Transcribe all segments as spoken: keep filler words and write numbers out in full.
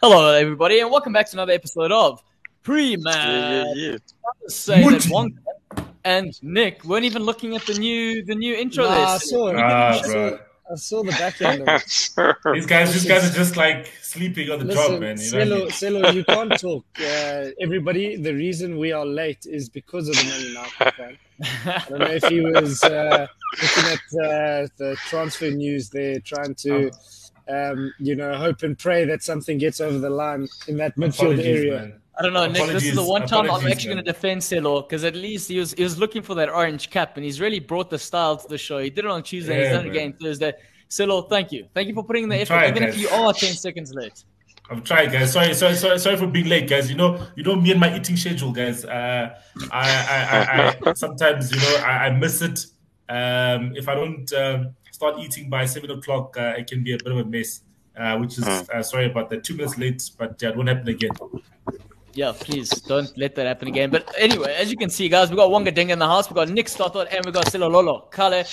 Hello everybody and welcome back to another episode of Pre-Mad. Yeah, yeah, yeah. I say that one and Nick weren't even looking at the new the new intro nah, there. I saw it. Ah, I, saw, I saw the back end of it. Sure. These guys these guys are just like sleeping on the Listen, job, man. You Celo, know I mean? Celo, you can't talk. Uh, everybody, the reason we are late is because of the Man United fan. I don't know if he was uh, looking at uh, the transfer news there, trying to oh. Um, you know, hope and pray that something gets over the line in that midfield Apologies, area. Man. I don't know, Apologies. Nick, this is the one time Apologies, I'm actually going to defend Celo, because at least he was he was looking for that orange cap, and he's really brought the style to the show. He did it on Tuesday, yeah, he's done it again Thursday. Celo, thank you. Thank you for putting in the I'm effort, trying, even guys. If you are ten seconds late. I'm trying, guys. Sorry, sorry, sorry, sorry for being late, guys. You know, you know me and my eating schedule, guys. Uh, I, I, I, I sometimes, you know, I, I miss it. Um, if I don't... Um, start eating by seven o'clock, uh, it can be a bit of a mess, uh, which is, uh, sorry about that, two minutes late, but it uh, won't happen again. Yeah, please, don't let that happen again. But anyway, as you can see, guys, we got Wonga Denga in the house, we got Nick Stothard, and we got Selololo, Kale,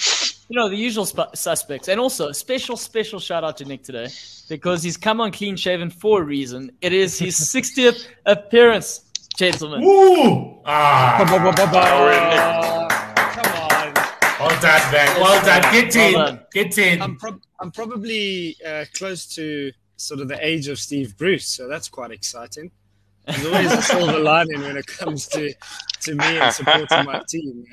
you know, the usual sp- suspects. And also, special, special shout-out to Nick today, because he's come on clean-shaven for a reason. It is his sixtieth appearance, gentlemen. Woo! Ah! Oh, Well done, man. Well done. Get in. Well Get in. I'm, prob- I'm probably uh, close to sort of the age of Steve Bruce, so that's quite exciting. There's always a silver lining when it comes to, to me and supporting my team.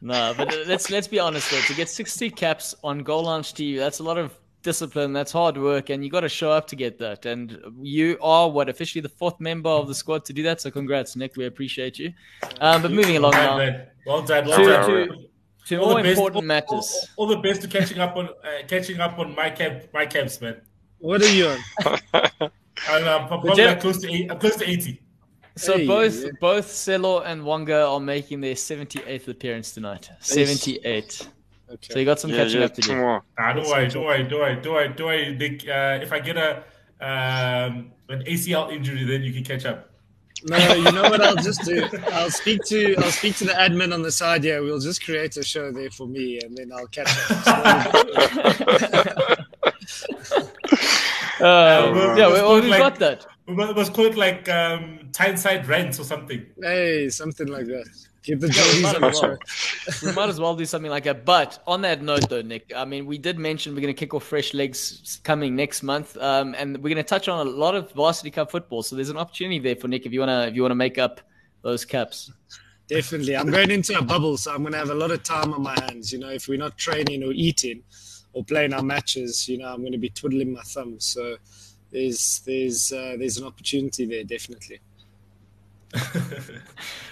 No, but let's let's be honest, though. To get sixty caps on Goal Lounge T V, that's a lot of discipline. That's hard work, and you got to show up to get that. And you are, what, officially the fourth member of the squad to do that, so congrats, Nick. We appreciate you. Um, but moving along now. Man. Well done, well done. To, to, to all, all the best, important all, matters. All, all the best to catching up on uh, catching up on my camp, my camps, man. What are you on? I'm uh, probably like close to eight, I'm close to eighty. So hey, both yeah. both Celo and Wonga are making their seventy-eighth appearance tonight. seventy-eight. Okay. So you got some yeah, catching yeah, up to do. Nah, don't worry, don't worry, don't worry, don't worry, don't worry, Nick. Uh, if I get a um, an A C L injury, then you can catch up. No, you know what I'll just do? I'll speak to I'll speak to the admin on the side here. We'll just create a show there for me, and then I'll catch up. uh, uh, we'll, yeah, we'll we'll we've like, got that. We must call it like um, Tyneside Rants or something. Hey, something like that. Get the yeah, we, might well. we might as well do something like that. But on that note, though, Nick, I mean, we did mention we're going to kick off fresh legs coming next month, um, and we're going to touch on a lot of varsity cup football. So there's an opportunity there for Nick if you want to if you want to make up those caps. Definitely, I'm going into a bubble, so I'm going to have a lot of time on my hands. You know, if we're not training or eating or playing our matches, you know, I'm going to be twiddling my thumbs. So there's there's uh, there's an opportunity there, definitely.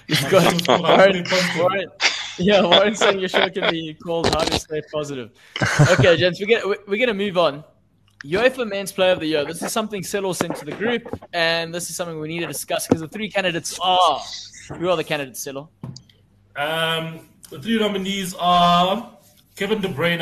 You've got Warren, Warren, yeah, Warren saying your show can be called How to Stay Positive. Okay, gents, we're gonna we're gonna move on. UEFA Men's Player of the Year. This is something Celo sent to the group, and this is something we need to discuss because the three candidates are. Who are the candidates, Celo? Um, the three nominees are Kevin De Bruyne,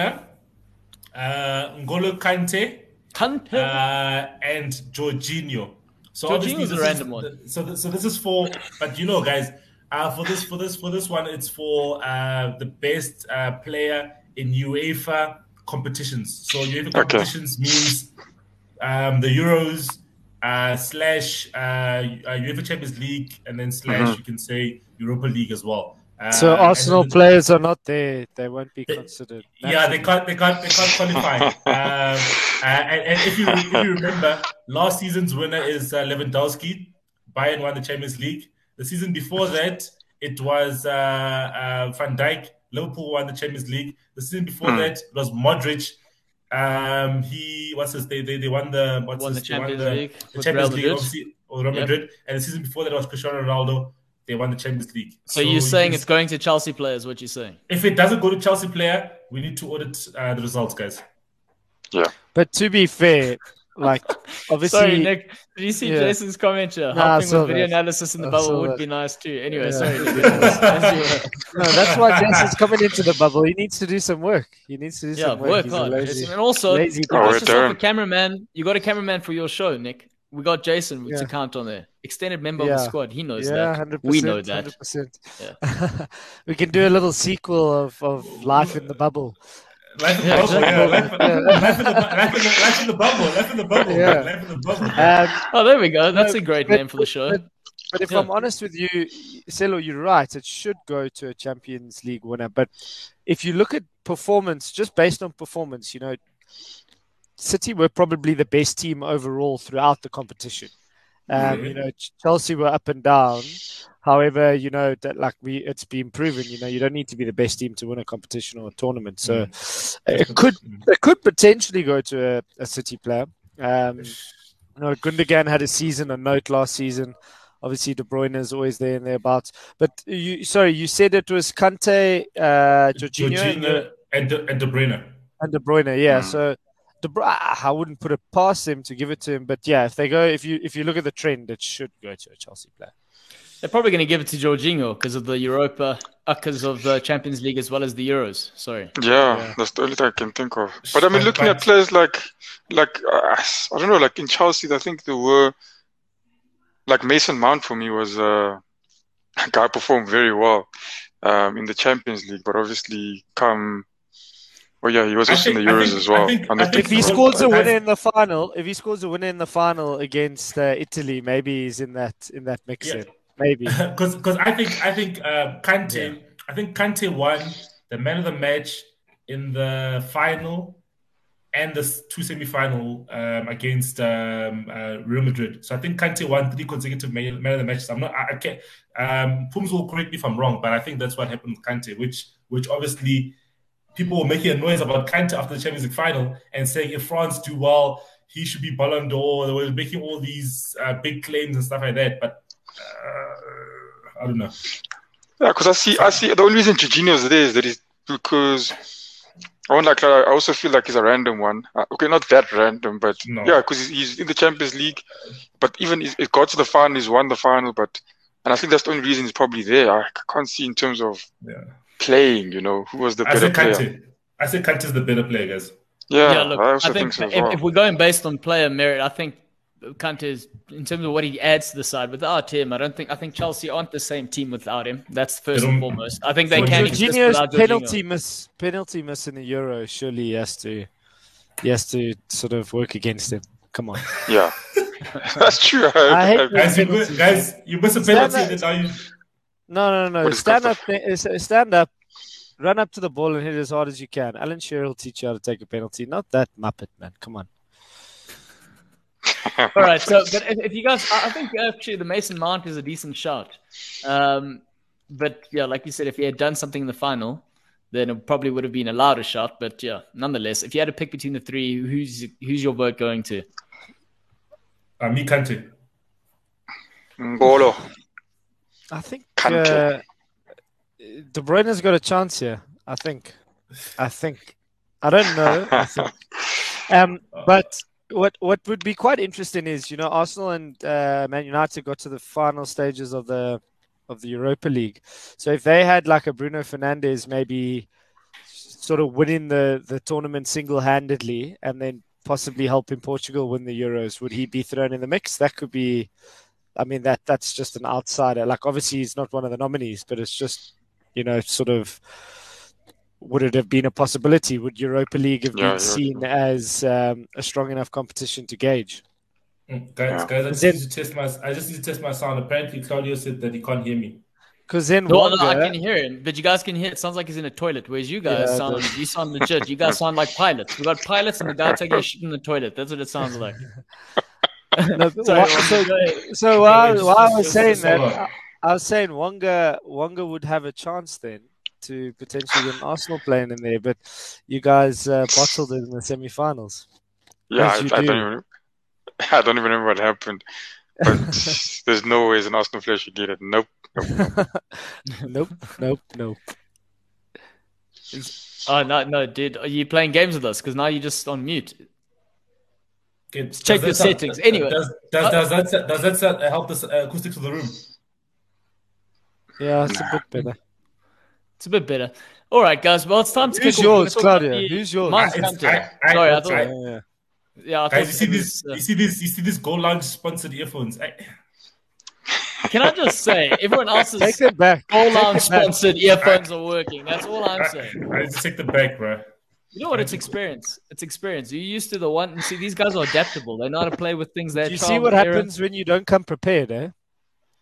uh, N'Golo Kante, Kante, uh, and Jorginho. So Jorginho is a random is, one. So, th- so this is for, but you know, guys, uh, for this, for this, for this one, it's for uh, the best uh, player in UEFA competitions. So UEFA competitions okay. means um, the Euros uh, slash uh, UEFA Champions League, and then slash mm-hmm. you can say Europa League as well. Uh, so Arsenal players are not there; they won't be they, considered. That's yeah, they can't, they can't, they can't qualify. um, uh, and, and if you if you remember, last season's winner is uh, Lewandowski. Bayern won the Champions League. The season before that, it was uh, uh, Van Dijk. Liverpool won the Champions League. The season before hmm. that it was Modric. Um, he what's his? They they they won the what's won his, the Champions won the, League. The Champions League, obviously, or Real Madrid. Yep. And the season before that was Cristiano Ronaldo. They won the Champions League. So, so you're saying it's going to Chelsea players, what you're saying? If it doesn't go to Chelsea player, we need to audit uh, the results, guys. Yeah. But to be fair, like, obviously... Sorry, Nick. Did you see yeah. Jason's comment here? Nah, helping with video that. analysis in the I bubble would that. be nice too. Anyway, yeah. sorry. Nick, no, that's why Jason's coming into the bubble. He needs to do some work. He needs to do yeah, some work. Yeah, work hard. And also, you got yourself a cameraman. You got a cameraman for your show, Nick. we got Jason yeah. to count on there. Extended member yeah. of the squad. He knows yeah, that. one hundred percent, we know that. one hundred percent. Yeah. We can do a little sequel of, of Life in the Bubble. Life in the Bubble. Yeah, Life in the Bubble. Life in the Bubble. Yeah. Life in the Bubble. Um, oh, there we go. That's no, a great but, name for the show. But, But if yeah. I'm honest with you, Selo, you're right. It should go to a Champions League winner. But if you look at performance, just based on performance, you know, City were probably the best team overall throughout the competition. Um, yeah. You know, Chelsea were up and down. However, you know, that like we, it's been proven, you know, you don't need to be the best team to win a competition or a tournament. So mm. it could it could potentially go to a, a City player. Um, you know, Gundogan had a season, a note last season. Obviously, De Bruyne is always there and thereabouts. But you, sorry, you said it was Kante, uh, Jorginho, Jorginho and, De, and De Bruyne. And De Bruyne, yeah. Mm. So, De Bruyne, I wouldn't put it past them to give it to him. But yeah, if they go, if you if you look at the trend, it should go to a Chelsea player. They're probably going to give it to Jorginho because of the Europa, because uh, of the Champions League as well as the Euros. Sorry. Yeah, yeah, that's the only thing I can think of. But I mean, looking at players like, like uh, I don't know, like in Chelsea, I think there were. Like Mason Mount for me was uh, a guy performed very well um, in the Champions League, but obviously come, well, yeah, he was also think, in the Euros think, as well. I think, I think if he scores a winner in the final, if he scores a winner in the final against uh, Italy, maybe he's in that in that mix. Yeah. Then. Maybe because because I think I think uh, Kante, yeah. I think Kante won the man of the match in the final. And the two semi-final um, against um, uh, Real Madrid. So I think Kante won three consecutive man of the matches. I'm not. I, I can't. Um, Pums will correct me if I'm wrong, but I think that's what happened with Kante, which, which obviously people were making a noise about Kante after the Champions League final and saying if France do well, he should be Ballon d'Or. They were making all these uh, big claims and stuff like that. But uh, I don't know. Yeah, because I see. I see. The only reason Jorginho is there is that is because. I want like I also feel like he's a random one. Uh, okay, not that random, but no. yeah, because he's, he's in the Champions League. But even it got to the final, he's won the final. But and I think that's the only reason he's probably there. I can't see in terms of yeah. playing. You know, who was the I better player? Kante. I think Kante's the better player, guys. Yeah, yeah look, I also I think, think so. If, well. if we're going based on player merit, I think Kante is in terms of what he adds to the side. Without him, I don't think I think Chelsea aren't the same team without him. That's first and foremost. I think they so can. Jorginho's penalty Jorginho. miss, penalty miss in the Euro. Surely he has to, he has to sort of work against him. Come on. Yeah, that's true. I hate guys, you miss, guys, you miss a stand penalty. Up, you... No, no, no. Stand up, stand up, run up to the ball and hit it as hard as you can. Alan Shearer will teach you how to take a penalty. Not that muppet, man. Come on. All right, so but if, if you guys, I think actually the Mason Mount is a decent shot, um, but yeah, like you said, if he had done something in the final, then it probably would have been a louder shot. But yeah, nonetheless, if you had to pick between the three, who's who's your vote going to? Uh, me, Kante. Mbolo. I think uh, De Bruyne's got a chance here. I think. I think. I don't know. I think. Um, but. What what would be quite interesting is, you know, Arsenal and uh, Man United got to the final stages of the of the Europa League. So if they had like a Bruno Fernandes maybe sort of winning the, the tournament single-handedly and then possibly helping Portugal win the Euros, would he be thrown in the mix? That could be, I mean, that that's just an outsider. Like, obviously, he's not one of the nominees, but it's just, you know, sort of... Would it have been a possibility? Would Europa League have yeah, been seen right. as um, a strong enough competition to gauge? Mm, guys, yeah. guys, I just then, need to test my. I just need to test my sound. Apparently, Claudio said that he can't hear me. Because then, no, Wanga, no, I can hear him, but you guys can hear. It sounds like he's in a toilet. Whereas you guys yeah, sound, the... you sound legit. You guys sound like pilots. We got pilots and the guy taking a shit in the toilet. That's what it sounds like. no, Sorry, so, so while, while I was saying that, I, I was saying Wanga, Wanga would have a chance then. To potentially get an Arsenal playing in there, but you guys uh, bottled it in the semi-finals. Yeah, I, I, do. Don't even, I don't even remember what happened. But there's no way as an Arsenal player should get it. Nope. Nope. nope. Nope. Nope. Oh no, no, dude, are you playing games with us? Because now you're just on mute. Good. Check does your settings. Sound, anyway, does, does, does, does that does that help the acoustics of the room? Yeah, it's nah. a bit better. It's a bit better. All right, guys. Well, it's time to. Who's yours, Claudia? Who's yours? Mine's Kante. Sorry, I thought. Yeah, yeah. Yeah, guys, you see this, uh, you see this, you see this Go Lounge sponsored earphones. I... Can I just say, everyone else's take it back. Go Lounge sponsored earphones are working. That's all I'm saying. I just take them back, bro. You know what? It's experience. It's experience. You're used to the one. See, these guys are adaptable. They know how to play with things. That you see what era. happens when you don't come prepared, eh?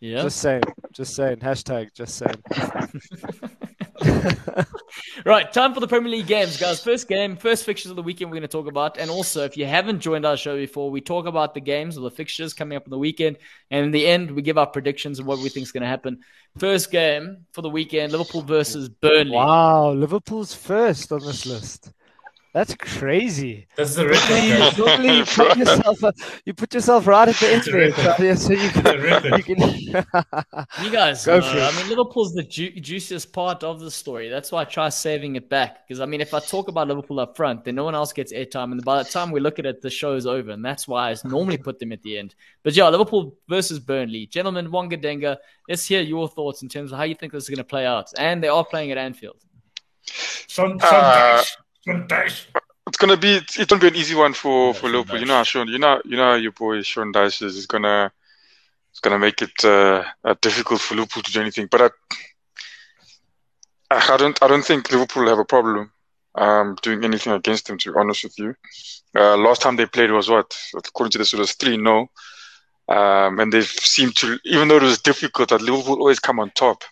Yeah. Just saying. Just saying. Hashtag. Just saying. Right. Time for the Premier League games, guys. First game, first fixtures of the weekend we're going to talk about. And also, if you haven't joined our show before, we talk about the games or the fixtures coming up on the weekend. And in the end, we give our predictions of what we think is going to happen. First game for the weekend, Liverpool versus Burnley. Wow. Liverpool's first on this list. That's crazy. That's the record. Normally you put yourself, uh, you put yourself right at the internet. Right? So you can, you, can you guys go uh, for it. I mean, Liverpool's the ju- juiciest part of the story. That's why I try saving it back. Because I mean, if I talk about Liverpool up front, then no one else gets airtime. And by the time we look at it, the show's over. And that's why I normally put them at the end. But yeah, Liverpool versus Burnley. Gentlemen, Wonga Denga, let's hear your thoughts in terms of how you think this is going to play out. And they are playing at Anfield. Some, some uh, It's gonna be it's, it's gonna be an easy one for, yeah, for Liverpool. Nice. You know how Sean, you know you know how your boy Sean Dyche is, is gonna it's gonna make it uh, uh, difficult for Liverpool to do anything. But I, I don't I don't think Liverpool have a problem um, doing anything against them. To be honest with you, uh, last time they played was what according to this it was three nil, um, and they seemed to, even though it was difficult, that Liverpool always come on top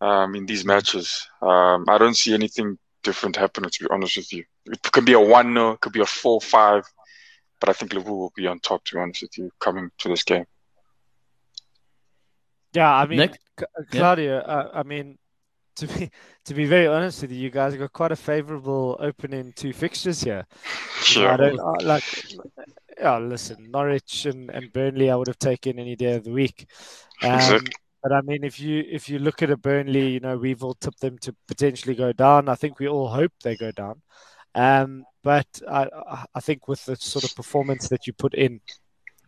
um, in these matches. Um, I don't see anything different happening, to be honest with you. It could be a one nil, it could be a four five, but I think Liverpool will be on top, to be honest with you, coming to this game. Yeah, I mean, C- Claudio, yeah. Uh, I mean, to be to be very honest with you, you guys have got quite a favourable opening two fixtures here. Sure. I don't, I, like, oh, listen, Norwich and, and Burnley I would have taken any day of the week. Um, exactly. But I mean, if you if you look at a Burnley, you know, we've all tipped them to potentially go down. I think we all hope they go down. Um, but I I think with the sort of performance that you put in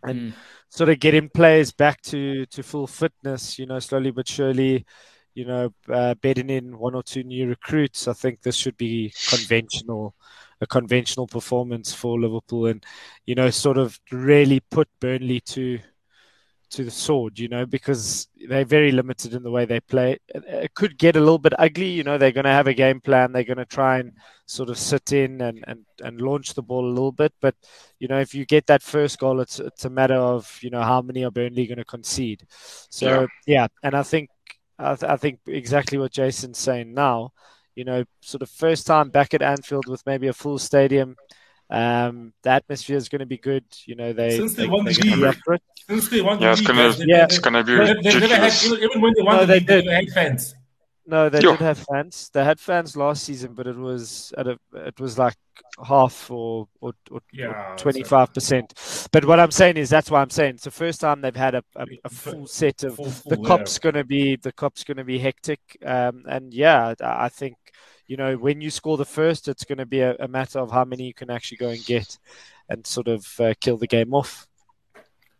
and mm. sort of getting players back to, to full fitness, you know, slowly but surely, you know, uh, bedding in one or two new recruits, I think this should be conventional, a conventional performance for Liverpool and, you know, sort of really put Burnley to... to the sword, you know, because they're very limited in the way they play. It could get a little bit ugly, you know, they're going to have a game plan. They're going to try and sort of sit in and, and, and launch the ball a little bit. But, you know, if you get that first goal, it's it's a matter of, you know, how many are Burnley going to concede. So, yeah, yeah and I think, I, th- I think exactly what Jason's saying now, you know, sort of first time back at Anfield with maybe a full stadium. Um, the atmosphere is going to be good. You know, they since they, they won the league, since they won the yeah, league, gonna, they, yeah, it's going to be ridiculous. They, they never had, even when they won no, the they league, did. they had fans. No, they Yo. did have fans. They had fans last season, but it was at a, it was like half or or twenty five percent. But what I'm saying is that's why I'm saying it's the first time they've had a, a, a full set of full, full, the cop's yeah. going to be the cop's going to be hectic. Um, and yeah, I think. You know, when you score the first, it's going to be a, a matter of how many you can actually go and get, and sort of uh, kill the game off.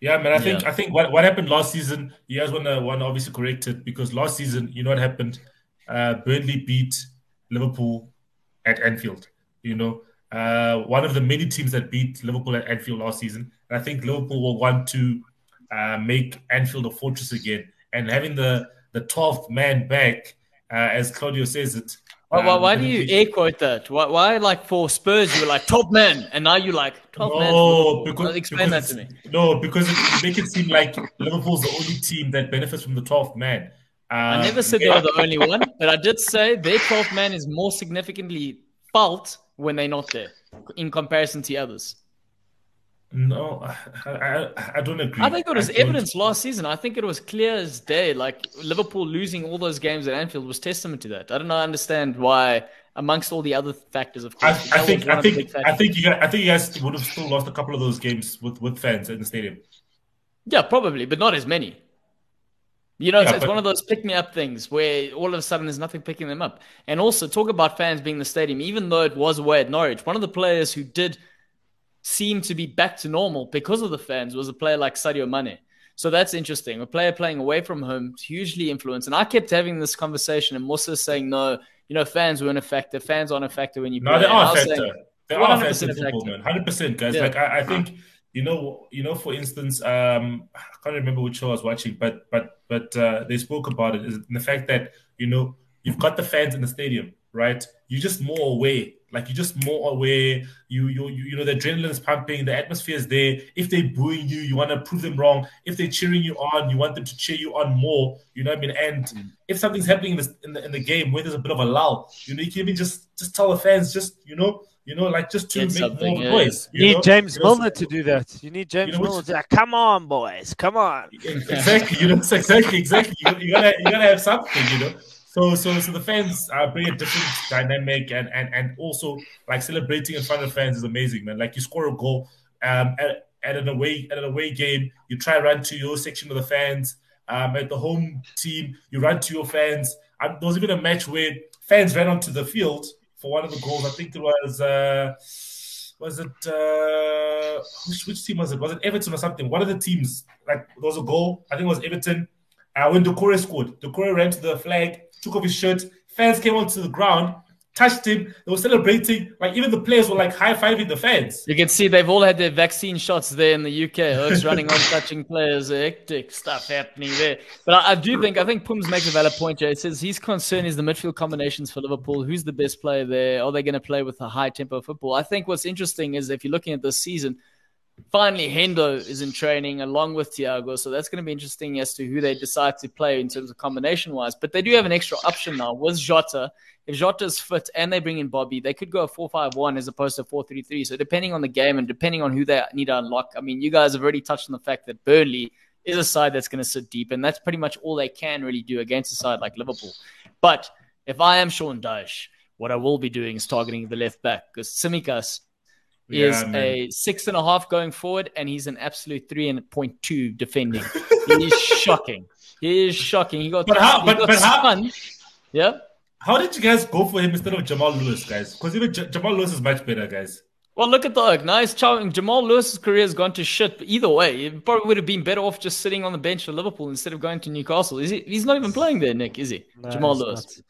Yeah, man. I think yeah. I think what, what happened last season, you guys want to want to obviously correct it because last season, you know what happened? Uh, Burnley beat Liverpool at Anfield. You know, uh, one of the many teams that beat Liverpool at Anfield last season. And I think Liverpool will want to uh, make Anfield a fortress again, and having the the twelfth man back, uh, as Claudio says it. Why, why, why do you air quote that? Why, why, like for Spurs, you were like top man, and now you like top no, man? No, because explain because, that to me. No, because it, it make it seem like Liverpool's the only team that benefits from the twelfth man. Um, I never said yeah. they were the only one, but I did say their twelfth man is more significantly felt when they're not there in comparison to others. No, I, I, I don't agree. I think it was evidence last season. I think it was clear as day. Like Liverpool losing all those games at Anfield was testament to that. I don't know, I understand why, amongst all the other factors, of course. I, I think I think I think you guys, I think you guys would have still lost a couple of those games with, with fans in the stadium. Yeah, probably, but not as many. You know, yeah, it's, it's but... one of those pick-me-up things where all of a sudden there's nothing picking them up. And also, talk about fans being in the stadium, even though it was away at Norwich. One of the players who did seem to be back to normal because of the fans was a player like Sadio Mane. So that's interesting. A player playing away from home is hugely influenced. And I kept having this conversation and Musa saying, no, you know, fans weren't a factor. Fans aren't a factor when you no, play. No, they are a factor. Saying, There are fair movement, one hundred percent, guys. Yeah. Like I, I think, you know, you know, for instance, um, I can't remember which show I was watching, but but but uh, they spoke about it, is the fact that, you know, you've got the fans in the stadium, right? You're just more aware. Like you're just more aware. You you you, you know, the adrenaline is pumping. The atmosphere is there. If they're booing you, you want to prove them wrong. If they're cheering you on, you want them to cheer you on more. You know what I mean? And mm-hmm. if something's happening in the, in the in the game where there's a bit of a lull, you know, you can even just just tell the fans, just you know. You know, like just to Get make more yeah. noise. You, you need know? James you know, Milner to do that. You need James you know, Milner to like, come on, boys, come on. Exactly, you know, exactly, exactly. You, you gotta, you gotta have something, you know. So, so, so the fans are bring a different dynamic, and and and also like celebrating in front of fans is amazing, man. Like you score a goal, um, at, at an away at an away game, you try to run to your section of the fans. Um, at the home team, you run to your fans. Um, there was even a match where fans ran onto the field for one of the goals. I think it was, uh, was it, uh, which, which team was it? Was it Everton or something? One of the teams, like, there was a goal. I think it was Everton. Uh, when Doucouré scored, Doucouré ran to the flag, took off his shirt. Fans came onto the ground, touched him. They were celebrating. Like, even the players were, like, high-fiving the fans. You can see they've all had their vaccine shots there in the U K. Hooks running on, touching players. Hectic stuff happening there. But I, I do think, I think Pums makes a valid point, Jay. He says his concern is the midfield combinations for Liverpool. Who's the best player there? Are they going to play with a high-tempo football? I think what's interesting is if you're looking at this season, finally Hendo is in training along with Thiago. So that's going to be interesting as to who they decide to play in terms of combination-wise. But they do have an extra option now with Jota. If Jota's fit and they bring in Bobby, they could go a four five one as opposed to four three three. So depending on the game and depending on who they need to unlock, I mean, you guys have already touched on the fact that Burnley is a side that's going to sit deep, and that's pretty much all they can really do against a side like Liverpool. But if I am Sean Dyche, what I will be doing is targeting the left back, because Tsimikas is yeah, a six and a half going forward, and he's an absolute three and point two defending. He's shocking. He is shocking. He got but how, he but, got but how, yeah. How did you guys go for him instead of Jamal Lewis, guys? Because even J- Jamal Lewis is much better, guys. Well, look at the oak. Nice challenge. Jamal Lewis's career has gone to shit. But either way, it probably would have been better off just sitting on the bench for Liverpool instead of going to Newcastle. Is he? He's not even playing there, Nick, is he? No, Jamal Lewis.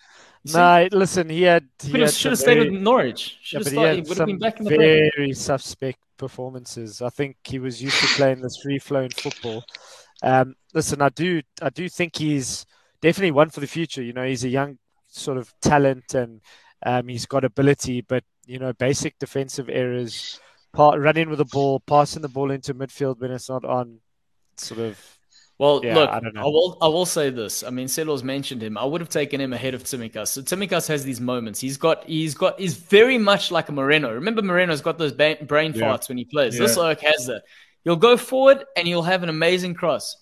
No, listen, he had... He had should have stayed very, with Norwich. Should yeah, have started, he, he would have been back in the very play. Suspect performances. I think he was used to playing this free-flowing football. Um, listen, I do, I do think he's definitely one for the future. You know, he's a young sort of talent, and um, he's got ability, but you know, basic defensive errors, part, running with the ball, passing the ball into midfield when it's not on, sort of. Well, yeah, look, I, don't know. I will I will say this. I mean, Selo's mentioned him. I would have taken him ahead of Tsimikas. So Tsimikas has these moments. He's got, he's got, he's very much like a Moreno. Remember, Moreno's got those ba- brain yeah. farts when he plays. Yeah. This oak has that. He'll go forward and he'll have an amazing cross.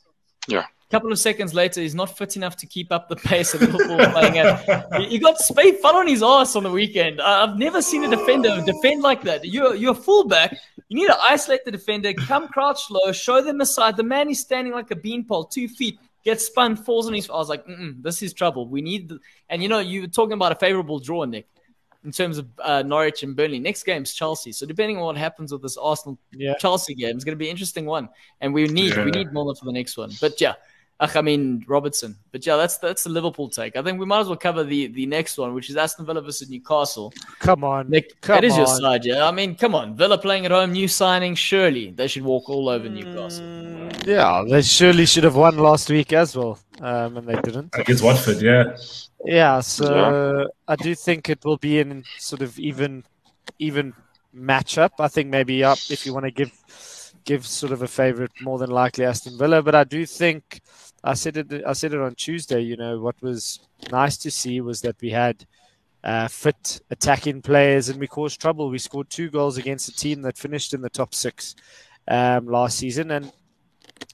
Yeah. Couple of seconds later, he's not fit enough to keep up the pace of Liverpool playing out. He got Spade fell on his ass on the weekend. I've never seen a defender defend like that. You're, you're a fullback. You need to isolate the defender, come crouch low, show them aside. The man is standing like a beanpole, two feet, gets spun, falls on his... I was like, mm-mm, this is trouble. We need... The... And, you know, you were talking about a favourable draw, Nick, in terms of uh, Norwich and Burnley. Next game's Chelsea. So depending on what happens with this Arsenal-Chelsea yeah. game, it's going to be an interesting one. And we need, yeah. we need Milner for the next one. But, yeah. Ach, I mean, Robertson. But yeah, that's that's the Liverpool take. I think we might as well cover the, the next one, which is Aston Villa versus Newcastle. Come on. Nick, come that is on. Your side, yeah. I mean, come on. Villa playing at home, new signing. Surely they should walk all over Newcastle. Mm, yeah, they surely should have won last week as well. Um, and they didn't. Against Watford, yeah. Yeah, so yeah. I do think it will be an sort of even even matchup. I think maybe up if you want to give give sort of a favourite, more than likely Aston Villa. But I do think... I said it. I said it on Tuesday. You know, what was nice to see was that we had uh, fit attacking players, and we caused trouble. We scored two goals against a team that finished in the top six um, last season. And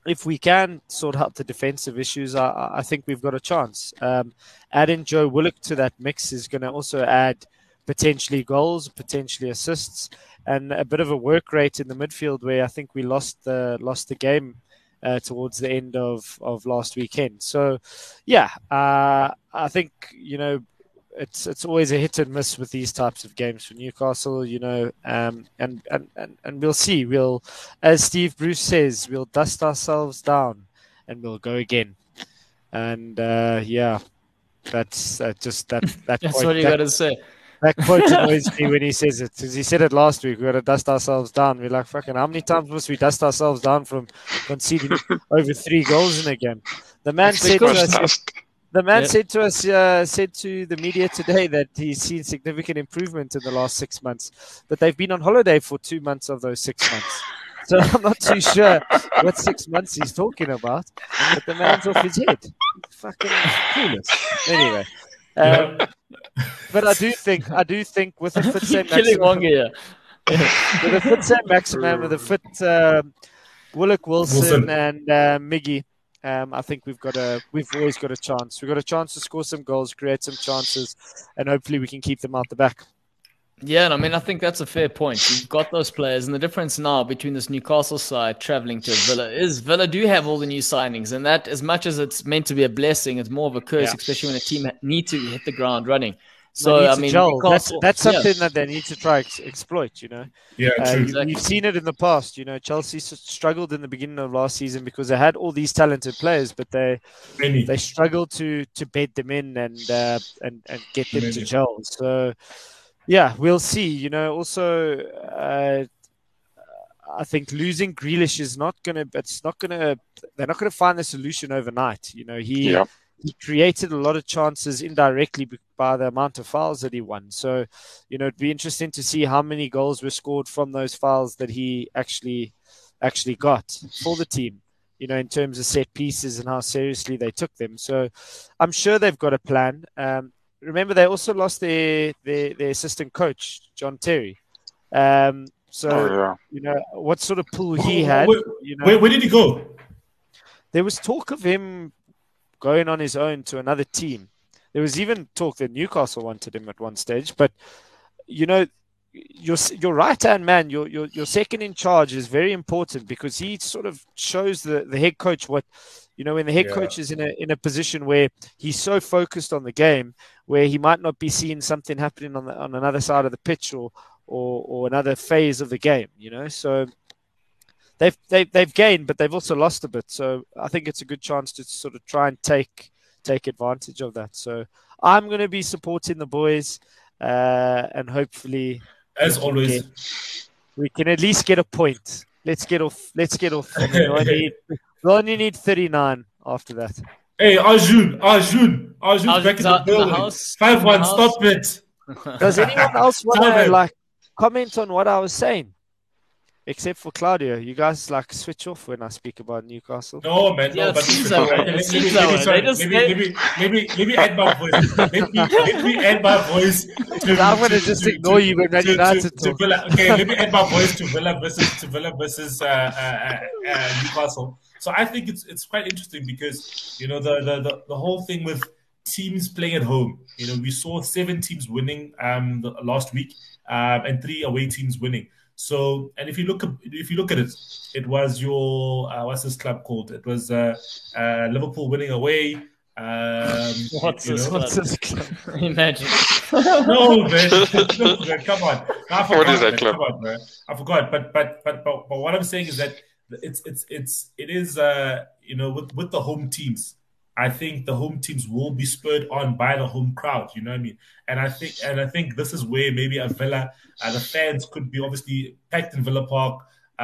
if we can sort out the defensive issues, I, I think we've got a chance. Um, adding Joe Willock to that mix is going to also add potentially goals, potentially assists, and a bit of a work rate in the midfield where I think we lost the lost the game. Uh, towards the end of, of last weekend. So, yeah, uh, I think, you know, it's it's always a hit and miss with these types of games for Newcastle, you know, um, and, and, and, and we'll see. We'll, as Steve Bruce says, we'll dust ourselves down and we'll go again. And, uh, yeah, that's uh, just that, that that's point. That's what you got to say. That quote annoys me when he says it, because he said it last week. We got to dust ourselves down. We're like, fucking, how many times must we dust ourselves down from conceding over three goals in a game? The man it's said to us, the man yeah. said to us, uh, said to the media today that he's seen significant improvement in the last six months, but they've been on holiday for two months of those six months. So I'm not too sure what six months he's talking about, but the man's off his head. Fucking coolest. Anyway. Um, but I do think, I do think with a fit Sam Maximan, yeah. with a fit Sam Maximan, with a fit uh, Willock Wilson, Wilson and uh, Miggy, um, I think we've got a, we've always got a chance. We've got a chance to score some goals, create some chances, and hopefully we can keep them out the back. Yeah, and I mean, I think that's a fair point. You've got those players, and the difference now between this Newcastle side travelling to Villa is Villa do have all the new signings, and that, as much as it's meant to be a blessing, it's more of a curse, yeah. especially when a team need to hit the ground running. So, I mean, that's, that's something yeah. that they need to try to exploit, you know. Yeah, uh, true. Exactly. You've seen it in the past, you know. Chelsea struggled in the beginning of last season because they had all these talented players, but they Many. they struggled to to bed them in and uh, and and get them Many. to gel. So. Yeah, we'll see. You know, also, uh, I think losing Grealish is not gonna. It's not gonna. They're not gonna find the solution overnight. You know, he yeah. he created a lot of chances indirectly by the amount of fouls that he won. So, you know, it'd be interesting to see how many goals were scored from those fouls that he actually actually got for the team. You know, in terms of set pieces and how seriously they took them. So, I'm sure they've got a plan. Um, Remember, they also lost their, their, their assistant coach, John Terry. Um, so, oh, yeah. you know, what sort of pull he had. Where, you know, where, where did he go? There was talk of him going on his own to another team. There was even talk that Newcastle wanted him at one stage. But, you know, your your right-hand man, your, your, your second in charge is very important because he sort of shows the, the head coach what... You know, when the head yeah. coach is in a in a position where he's so focused on the game, where he might not be seeing something happening on the, on another side of the pitch or, or or another phase of the game. You know, so they've they've they've gained, but they've also lost a bit. So I think it's a good chance to sort of try and take take advantage of that. So I'm going to be supporting the boys, uh, and hopefully, as always, get, we can at least get a point. Let's get off. Let's get off. I mean, I need, we only need thirty-nine after that. Hey, Arjun, Arjun, Arjun, back in the building. five one, stop it. Does anyone else want to like comment on what I was saying? Except for Claudio. You guys like switch off when I speak about Newcastle. No, man. No, but maybe maybe add my voice. Maybe let me add my voice. I'm going to just ignore you when Man United talk. Okay, let me add my voice to Villa versus to Villa versus Newcastle. So I think it's it's quite interesting because, you know, the, the, the, the whole thing with teams playing at home, you know, we saw seven teams winning um, the, last week um, and three away teams winning. So, and if you look if you look at it, it was your, uh, what's this club called? It was uh, uh, Liverpool winning away. Um, what's, this, what's this club? Imagine. No, man. No, man. Come on. No, I forgot, what is that man. club? Come on, man. I forgot. But, but, but, but, but what I'm saying is that It's it's it's it is uh you know with, with the home teams, I think the home teams will be spurred on by the home crowd. You know what I mean? And I think and I think this is where maybe a Villa uh, the fans could be obviously packed in Villa Park,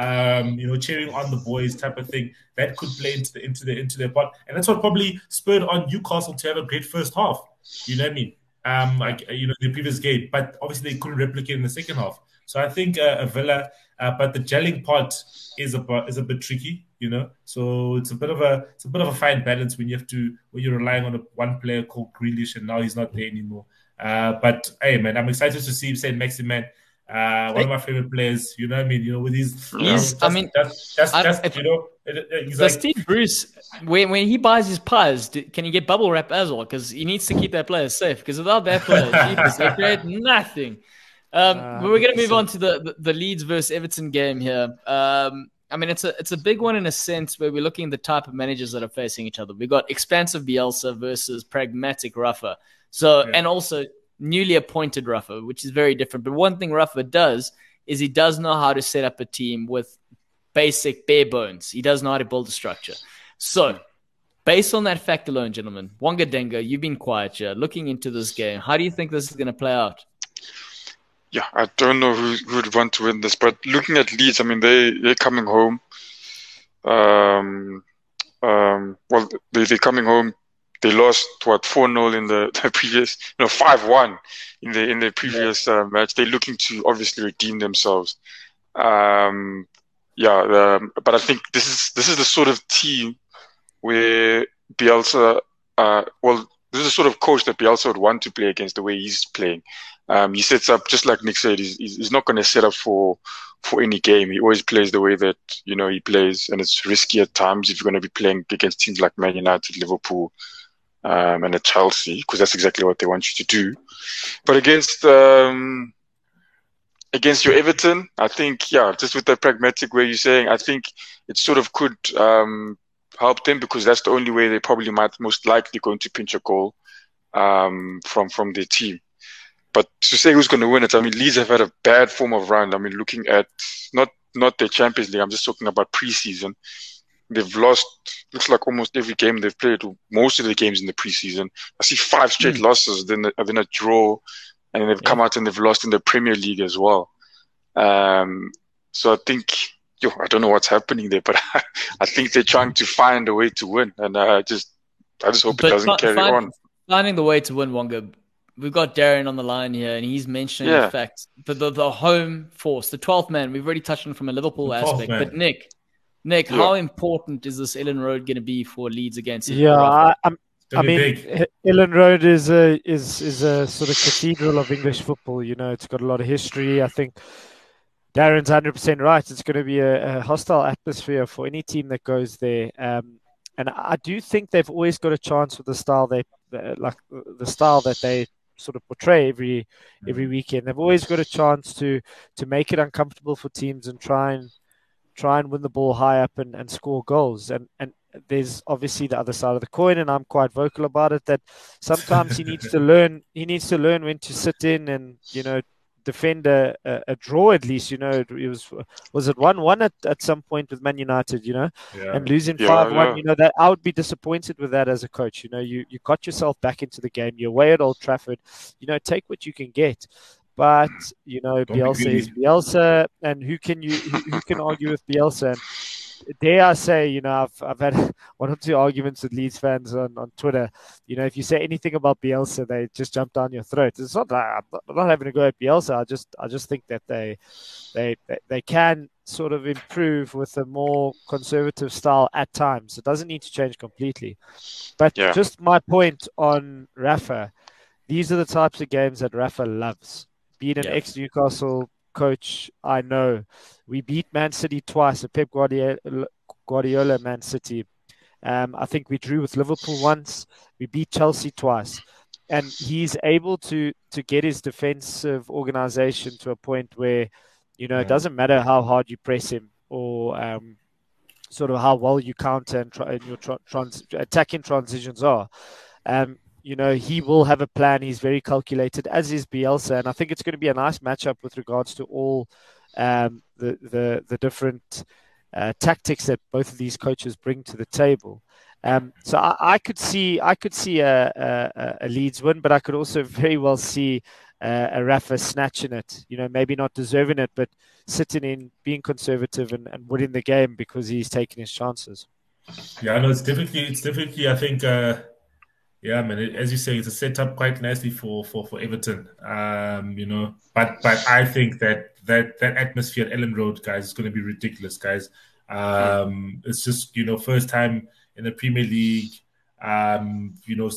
um you know cheering on the boys type of thing that could play into the into the into their part. And that's what probably spurred on Newcastle to have a great first half. You know what I mean? Um, like you know the previous game, but obviously they couldn't replicate in the second half. So I think uh, a Villa, uh, but the gelling part is a is a bit tricky, you know. So it's a bit of a it's a bit of a fine balance when you have to when you're relying on a, one player called Grealish, and now he's not there anymore. Uh, but hey, man, I'm excited to see him say Maximan, uh, one of my favorite players. You know what I mean? You know, with his, he's, um, I mean, that's that's, that's, that's you know. Does like, Steve Bruce, when when he buys his pies, do, can he get bubble wrap as well? Because he needs to keep that player safe. Because without that player, Jesus, they create nothing. Um, uh, but we're going to move on to the, the, the Leeds versus Everton game here. Um, I mean, it's a it's a big one in a sense where we're looking at the type of managers that are facing each other. We've got expansive Bielsa versus pragmatic Rafa. So yeah. And also newly appointed Rafa, which is very different. But one thing Rafa does is he does know how to set up a team with basic bare bones. He does know how to build a structure. So based on that fact alone, gentlemen, Wanga Denga, you've been quiet here. Looking into this game, how do you think this is going to play out? yeah, I don't know who, who would want to win this, but looking at Leeds, I mean, they, they're coming home. Um, um, well, they, they're coming home. They lost, what, four nil in the, the previous, no, five one in the in the previous yeah. uh, match. They're looking to obviously redeem themselves. Um, yeah, um, but I think this is this is the sort of team where Bielsa, uh, well, this is the sort of coach that Bielsa would want to play against the way he's playing. Um, he sets up, just like Nick said, he's, he's not going to set up for for any game. He always plays the way that, you know, he plays, and it's risky at times if you're going to be playing against teams like Man United, Liverpool, um, and at Chelsea, because that's exactly what they want you to do. But against um, against your Everton, I think, yeah, just with that pragmatic way you're saying, I think it sort of could um, help them, because that's the only way they probably might most likely going to pinch a goal um, from from their team. But to say who's going to win it, I mean, Leeds have had a bad form of run. I mean, looking at not not their Champions League, I'm just talking about pre-season. They've lost, looks like almost every game they've played, most of the games in the pre-season. I see five straight mm. losses, then then a draw, and they've yeah. come out and they've lost in the Premier League as well. Um, so I think, yo, I don't know what's happening there, but I think they're trying to find a way to win, and I just I just hope but it doesn't fi- carry find, on. Finding the way to win, Wonga. We've got Darren on the line here, and he's mentioning yeah. the fact the, the the home force, the twelfth man. We've already touched on from a Liverpool aspect, man. But Nick, Nick, yeah. how important is this Elland Road going to be for Leeds against? Yeah, I, I mean, Elland Road is a is is a sort of cathedral of English football. You know, it's got a lot of history. I think Darren's one hundred percent right. It's going to be a, a hostile atmosphere for any team that goes there. Um, and I do think they've always got a chance with the style they like the style that they. sort of portray every every weekend. They've always got a chance to to make it uncomfortable for teams and try and try and win the ball high up and, and score goals. And and there's obviously the other side of the coin, and I'm quite vocal about it, that sometimes he needs to learn he needs to learn when to sit in and, you know, defend a, a, a draw at least. You know, it, it was was it one one at, at some point with Man United, you know, yeah. and losing yeah, five one. Yeah. You know, that I would be disappointed with that as a coach. You know, you you got yourself back into the game. You're away at Old Trafford. You know, take what you can get. But you know, Don't Bielsa is Bielsa, and who can you who, who can argue with Bielsa? And dare I say, you know, I've I've had one or two arguments with Leeds fans on, on Twitter. You know, if you say anything about Bielsa, they just jump down your throat. It's not like I'm not, I'm not having a go at Bielsa. I just I just think that they they they can sort of improve with a more conservative style at times. It doesn't need to change completely. But yeah. just my point on Rafa, these are the types of games that Rafa loves. Being an yeah. ex-Newcastle coach, I know we beat Man City twice, a Pep Guardiola, Guardiola Man City. Um, I think we drew with Liverpool once, we beat Chelsea twice, and he's able to to get his defensive organization to a point where, you know, yeah. it doesn't matter how hard you press him or um, sort of how well you counter and, try, and your tra- trans- attacking transitions are. Um, You know, he will have a plan. He's very calculated, as is Bielsa. And I think it's going to be a nice matchup with regards to all um, the, the the different uh, tactics that both of these coaches bring to the table. Um, so I, I could see I could see a, a, a Leeds win, but I could also very well see a, a Rafa snatching it. You know, maybe not deserving it, but sitting in, being conservative, and, and winning the game because he's taking his chances. Yeah, no, it's definitely it's definitely I think. Uh... Yeah, man. As you say, it's set up quite nicely for, for, for Everton. Um, you know, but but I think that, that that atmosphere at Elland Road, guys, is going to be ridiculous, guys. Um, it's just, you know, first time in the Premier League, um, you know,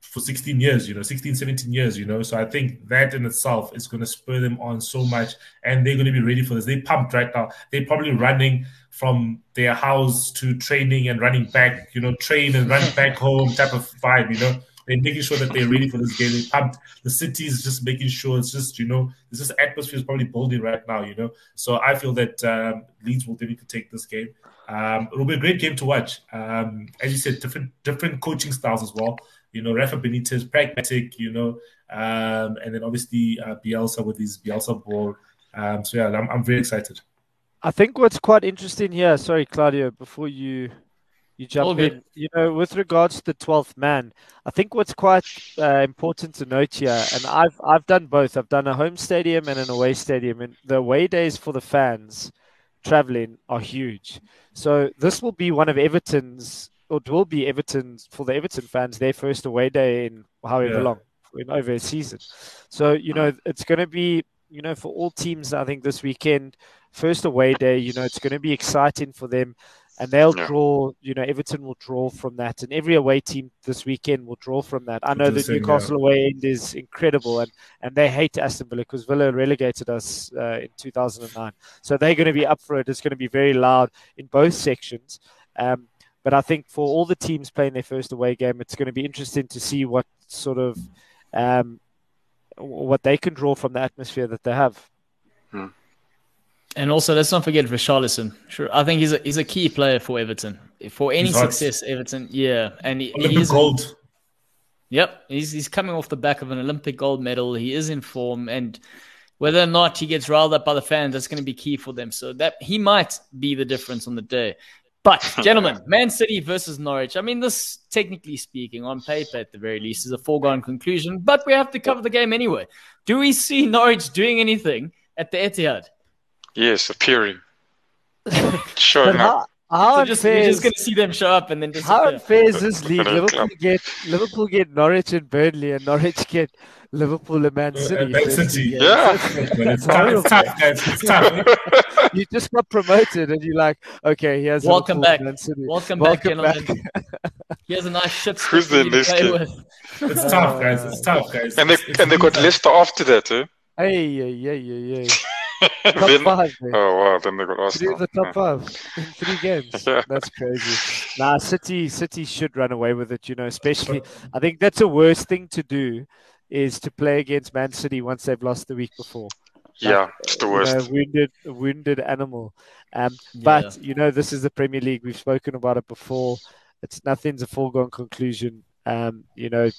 for sixteen years, you know, sixteen, seventeen years, you know. So I think that in itself is going to spur them on so much, and they're going to be ready for this. They're pumped right now. They're probably running from their house to training and running back, you know, train and run back home type of vibe, you know. They're making sure that they're ready for this game. They're pumped. The city is just making sure it's just, you know, it's just atmosphere is probably building right now, you know. So I feel that um, Leeds will definitely take this game. Um, it'll be a great game to watch. Um, as you said, different different coaching styles as well. You know, Rafa Benitez, pragmatic, you know, um, and then obviously uh, Bielsa with his Bielsa ball. Um, so, yeah, I'm, I'm very excited. I think what's quite interesting here, sorry, Claudio, before you you jump in. You know, with regards to the twelfth man, I think what's quite uh, important to note here, and I've I've done both. I've done a home stadium and an away stadium, and the away days for the fans traveling are huge. So this will be one of Everton's, or it will be Everton's, for the Everton fans, their first away day in however yeah. long, in over a season. So, you know, it's going to be, you know, for all teams, I think this weekend, first away day, you know, it's going to be exciting for them. And they'll draw, you know, Everton will draw from that. And every away team this weekend will draw from that. I know the Newcastle yeah. away end is incredible. And, and they hate Aston Villa because Villa relegated us uh, in two thousand nine. So they're going to be up for it. It's going to be very loud in both sections. Um, but I think for all the teams playing their first away game, it's going to be interesting to see what sort of um, what they can draw from the atmosphere that they have. Hmm. And also, let's not forget Richarlison. Sure, I think he's a he's a key player for Everton. For any he's success, hot. Everton, yeah, and he, Olympic he's gold. Yep, he's he's coming off the back of an Olympic gold medal. He is in form, and whether or not he gets riled up by the fans, that's going to be key for them. So that he might be the difference on the day. But gentlemen, Man City versus Norwich. I mean, this, technically speaking, on paper at the very least, is a foregone conclusion. But we have to cover the game anyway. Do we see Norwich doing anything at the Etihad? Yes, appearing. Sure enough. How, how so just, unfair, just going to see them show up and then just. How unfair is this league? Liverpool get Liverpool get Norwich and Burnley, and Norwich get Liverpool and Man City. Uh, Man City. Yeah. It's tough, guys. It's tough. You just got promoted, and you're like, okay, here's Welcome Liverpool back. Man City. Welcome, Welcome back, gentlemen. Here's a nice ship. Who's the Leicester? It's tough, guys. It's tough, guys. And they it's, and they got Leicester after that, eh? Hey, yeah, yeah, yeah, yeah. Top then, five, oh wow! Then they got Arsenal. The top yeah. five in three games. Yeah. That's crazy. Nah, City, City should run away with it. You know, especially I think that's the worst thing to do is to play against Man City once they've lost the week before. Yeah, like, it's the worst. You know, wounded, wounded animal. Um, but yeah. you know, this is the Premier League. We've spoken about it before. It's nothing's a foregone conclusion. Um, you know,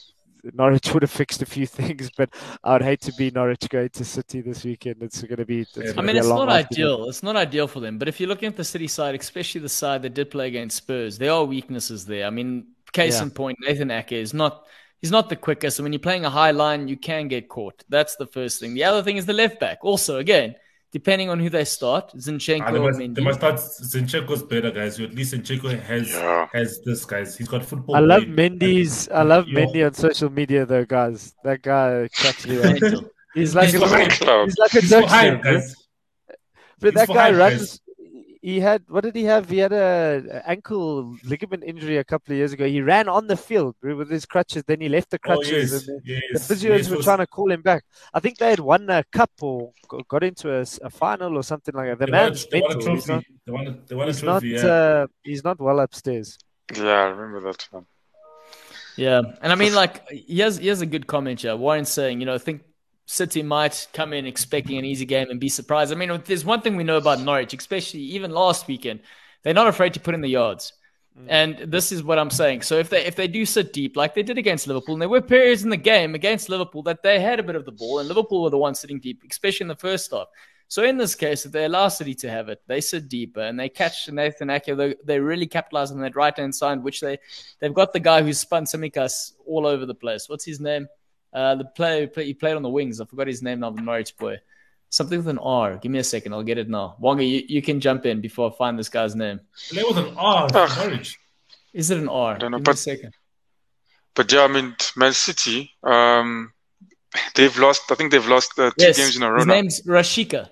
Norwich would have fixed a few things, but I would hate to be Norwich going to City this weekend. It's going to be. It's going I mean, to be it's not ideal. Game. It's not ideal for them. But if you're looking at the City side, especially the side that did play against Spurs, there are weaknesses there. I mean, case yeah. in point, Nathan Ake is not. He's not the quickest. And when you're playing a high line, you can get caught. That's the first thing. The other thing is the left back. Also, again, depending on who they start, Zinchenko. Ah, they, must, they must start Zinchenko's better, guys. At least Zinchenko has yeah. has this, guys. He's got football. I love Mendy's. I love Yo. Mendy on social media, though, guys. That guy cracks me up. He's like he's a little, he's like a so hype, guys. But he's that guy hype, runs. Guys. He had what did he have? He had a ankle ligament injury a couple of years ago. He ran on the field with his crutches. Then he left the crutches. Oh, yes, and the, yes, the physios yes, were trying to call him back. I think they had won a cup or got into a, a final or something like that. The they man's won, mental. They won a trophy. He's not, they won, they won a trophy, he's, not, yeah. uh, he's not well upstairs. Yeah, I remember that one. Yeah, and I mean, like, here's here's a good comment here. Warren's saying, you know, I think City might come in expecting an easy game and be surprised. I mean, there's one thing we know about Norwich, especially even last weekend, they're not afraid to put in the yards. Mm. And this is what I'm saying. So if they if they do sit deep, like they did against Liverpool, and there were periods in the game against Liverpool that they had a bit of the ball, and Liverpool were the ones sitting deep, especially in the first half. So in this case, if they allow City to have it, they sit deeper and they catch Nathan Ake. They, they really capitalize on that right-hand side, which they, they've got the guy who's spun Tsimikas all over the place. What's his name? Uh, the player who play, he played on the wings. I forgot his name now, the Norwich boy. Something with an R. Give me a second. I'll get it now. Wonga, you, you can jump in before I find this guy's name. Play with an R. Norwich. Is it an R? I don't know. Give but, me a second. But yeah, I mean, Man City, um, they've lost, I think they've lost uh, two yes, games in a row his now. His name's Rashika.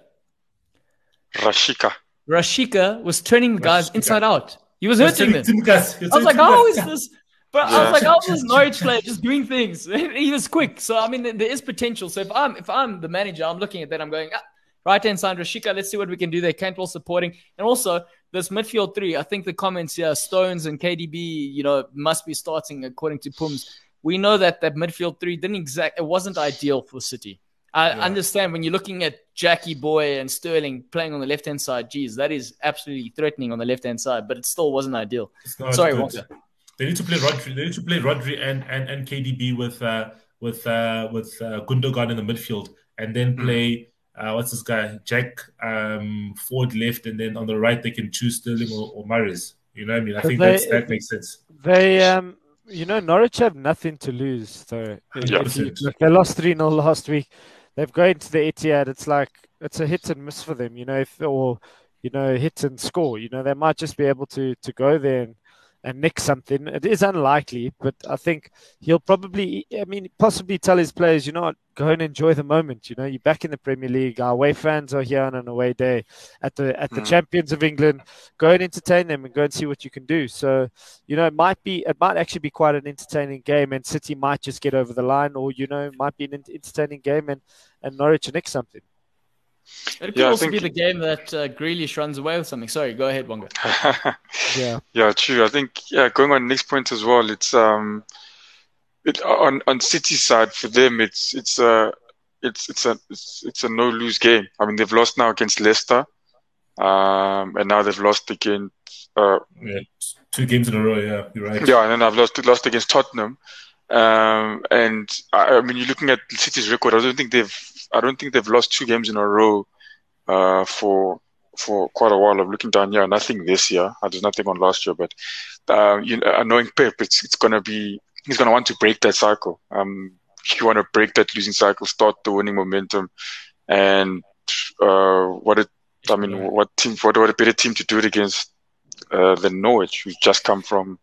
Rashika. Rashika was turning the guys Rashika. inside out. He was hurting them. I was like, how is this? But yeah. I was like, I was this Norwich player just doing things. He was quick. So, I mean, there is potential. So, if I'm if I'm the manager, I'm looking at that. I'm going, ah, right-hand side, Rashika, let's see what we can do there. Cantwell supporting. And also, this midfield three, I think the comments here, Stones and K D B, you know, must be starting according to Pums. We know that that midfield three didn't exact. It wasn't ideal for City. I yeah. understand when you're looking at Jackie Boy and Sterling playing on the left-hand side, geez, that is absolutely threatening on the left-hand side, but it still wasn't ideal. Sorry, Wonka. They need to play Rodri. They need to play Rodri and, and, and K D B with uh, with uh, with uh, Gundogan in the midfield, and then play uh, what's this guy Jack um, Ford left, and then on the right they can choose Sterling or, or Mahrez. You know what I mean? I think they, that's, that makes sense. They, um, you know, Norwich have nothing to lose. So if you, if they lost three nil last week. They've gone to the Etihad. It's like it's a hit and miss for them, you know, if, or, you know, hit and score. You know, they might just be able to to go there and, and nick something. It is unlikely, but I think he'll probably, I mean, possibly tell his players, you know, go and enjoy the moment. You know, you're back in the Premier League. Our away fans are here on an away day at the at the mm. Champions of England. Go and entertain them and go and see what you can do. So, you know, it might be, it might actually be quite an entertaining game, and City might just get over the line, or, you know, it might be an entertaining game and, and Norwich nick something. It could yeah, also think... be the game that uh, Grealish runs away with something. Sorry, go ahead, Bonga. yeah, yeah, true. I think yeah, going on the next point as well. It's um, it on on City's side for them. It's it's a it's it's a it's, it's a no lose game. I mean, they've lost now against Leicester, um, and now they've lost again. Uh, yeah, two games in a row. Yeah, you're right. Yeah, and then I've lost lost against Tottenham. Um, and I, I mean, you're looking at City's record. I don't think they've, I don't think they've lost two games in a row, uh, for, for quite a while. I'm looking down here, nothing this year. There's nothing on last year, but, uh, you know, knowing Pep, it's, it's going to be, he's going to want to break that cycle. Um, you want to break that losing cycle, start the winning momentum. And, uh, what it, I mean, what team, what, what a better team to do it against, uh, than Norwich, who's just come from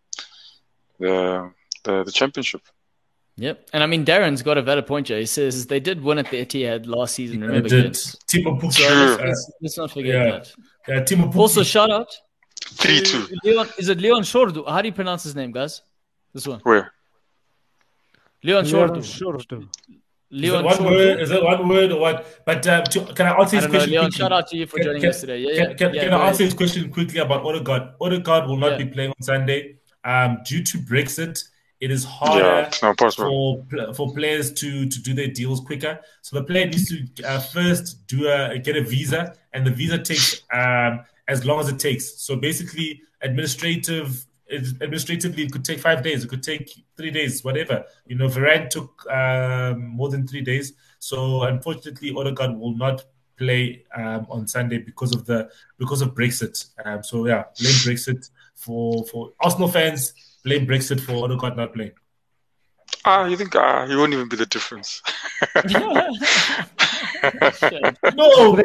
the, the, the championship. Yep. And I mean, Darren's got a valid point here. He says they did win at the Etihad last season. Remember, they did. Timo Pukki. So let's, let's not forget yeah. that. Yeah, Timo Pukki. Also, shout out. three two. Leon, is it Leon Shordu? How do you pronounce his name, guys? This one. Where? Leon Shordu. Shordu. Leon is, it one word, is it one word or what? But um, to, can I answer his I question? Know, Leon, quickly? Shout out to you for can, joining can, us today. Yeah, can, yeah, can, yeah, can I answer his question quickly about Odegaard? Odegaard will not yeah. be playing on Sunday um, due to Brexit. It is harder yeah, for for players to, to do their deals quicker. So the player needs to uh, first do a, get a visa, and the visa takes um, as long as it takes. So basically, administrative administratively, it could take five days. It could take three days, whatever. You know, Varane took um, more than three days. So unfortunately, Odegaard will not play um, on Sunday because of the because of Brexit. Um, so yeah, blame Brexit for for Arsenal fans. Blame Brexit for Odegaard not playing. Ah, you think ah, he won't even be the difference? no.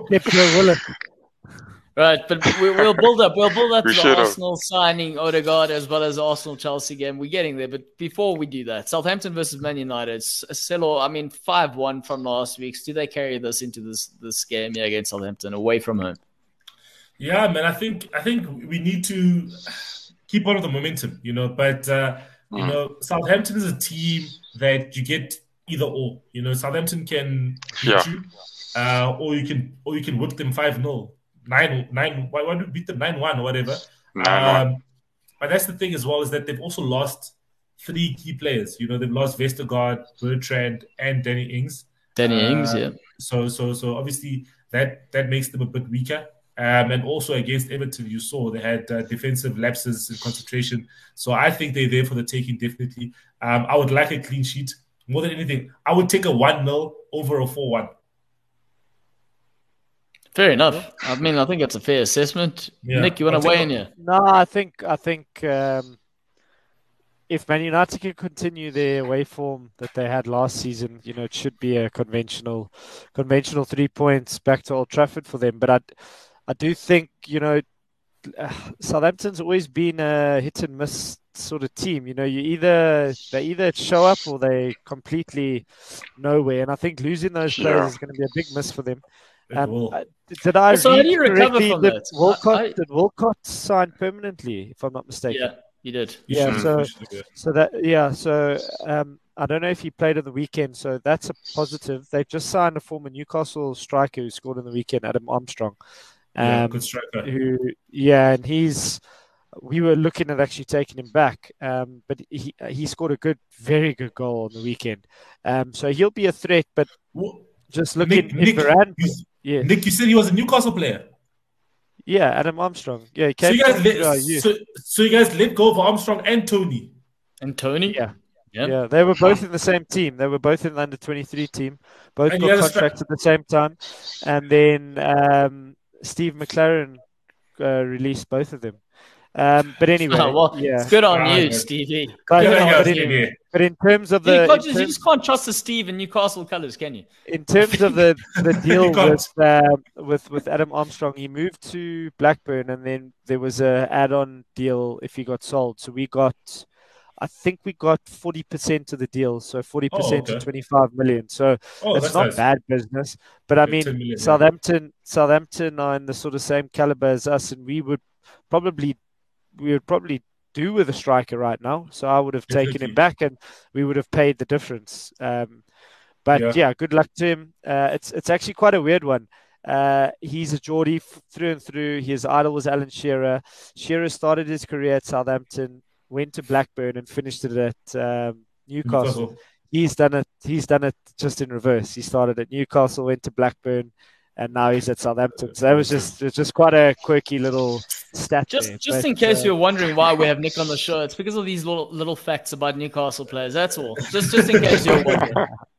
Right, but we, we'll build up. We'll build up we to the Arsenal have. signing Odegaard as well as Arsenal Chelsea game. We're getting there, but before we do that, Southampton versus Man United. Selo, I mean, five one from last week's. Do they carry this into this this game yeah, against Southampton away from home? Yeah, man. I think I think we need to keep on with the momentum, you know, but, uh, you mm. know, Southampton is a team that you get either or, you know, Southampton can beat yeah. you, uh, or you can, or you can whip them five nil, nine nine, why, why do you beat them nine one or whatever? Um, but that's the thing as well, is that they've also lost three key players, you know, they've lost Vestergaard, Bertrand, and Danny Ings. Danny uh, Ings, yeah. So, so, so obviously that, that makes them a bit weaker. Um, and also against Everton, you saw they had uh, defensive lapses in concentration. So I think they're there for the taking, definitely. Um, I would like a clean sheet more than anything. I would take a one nil over a four one. Fair enough. I mean, I think that's a fair assessment. Yeah. Nick, you want to weigh in here? No, I think I think um, if Man United can continue their away form that they had last season, you know, it should be a conventional, conventional three points back to Old Trafford for them. But I'd I do think, you know, uh, Southampton's always been a hit and miss sort of team. You know, you either they either show up or they completely nowhere. And I think losing those players yeah. is going to be a big miss for them. Um, I, did I so read how do you recover from that? that? Walcott, I, I... Did Walcott sign permanently, if I'm not mistaken? Yeah, he did. Yeah, mm-hmm. so so that yeah, so um, I don't know if he played on the weekend, so that's a positive. They've just signed a former Newcastle striker who scored on the weekend, Adam Armstrong. Um, yeah, good striker. Who, yeah, and he's. We were looking at actually taking him back, um, but he he scored a good, very good goal on the weekend. Um, so he'll be a threat. But just looking, Nick, Nick, Varane, you, yeah. Nick, you said he was a Newcastle player. Yeah, Adam Armstrong. Yeah, he came. So you guys, let, oh, so, so you guys let go of Armstrong and Tony. And Tony, yeah. Yep. Yeah, they were both in the same team. They were both in the under twenty-three team. Both and got contracts stri- at the same time, and then. Um, Steve McLaren uh, released both of them. Um, but anyway, oh, well, yeah. It's good on oh, you, Stevie. Good good on, but, in, but in terms of the, you, can't just, terms, you just can't trust the Steve in Newcastle colours, can you? In terms of the the deal with uh, with with Adam Armstrong, he moved to Blackburn, and then there was a add-on deal if he got sold. So we got, I think we got forty percent of the deal, so forty oh, percent okay. to twenty-five million. So oh, it's not nice. Bad business. But I mean, Southampton, Southampton are in the sort of same calibre as us, and we would probably. we would probably do with a striker right now. So I would have taken him back and we would have paid the difference. Um, but yeah. yeah, good luck to him. Uh, it's it's actually quite a weird one. Uh, he's a Geordie through and through. His idol was Alan Shearer. Shearer started his career at Southampton, went to Blackburn and finished it at um, Newcastle. He's done it. He's done it just in reverse. He started at Newcastle, went to Blackburn, and now he's at Southampton. So that was just it was just quite a quirky little stat. Just there. just but, in case uh, you're wondering why we have Nick on the show, it's because of these little, little facts about Newcastle players. That's all. Just just in case you're wondering.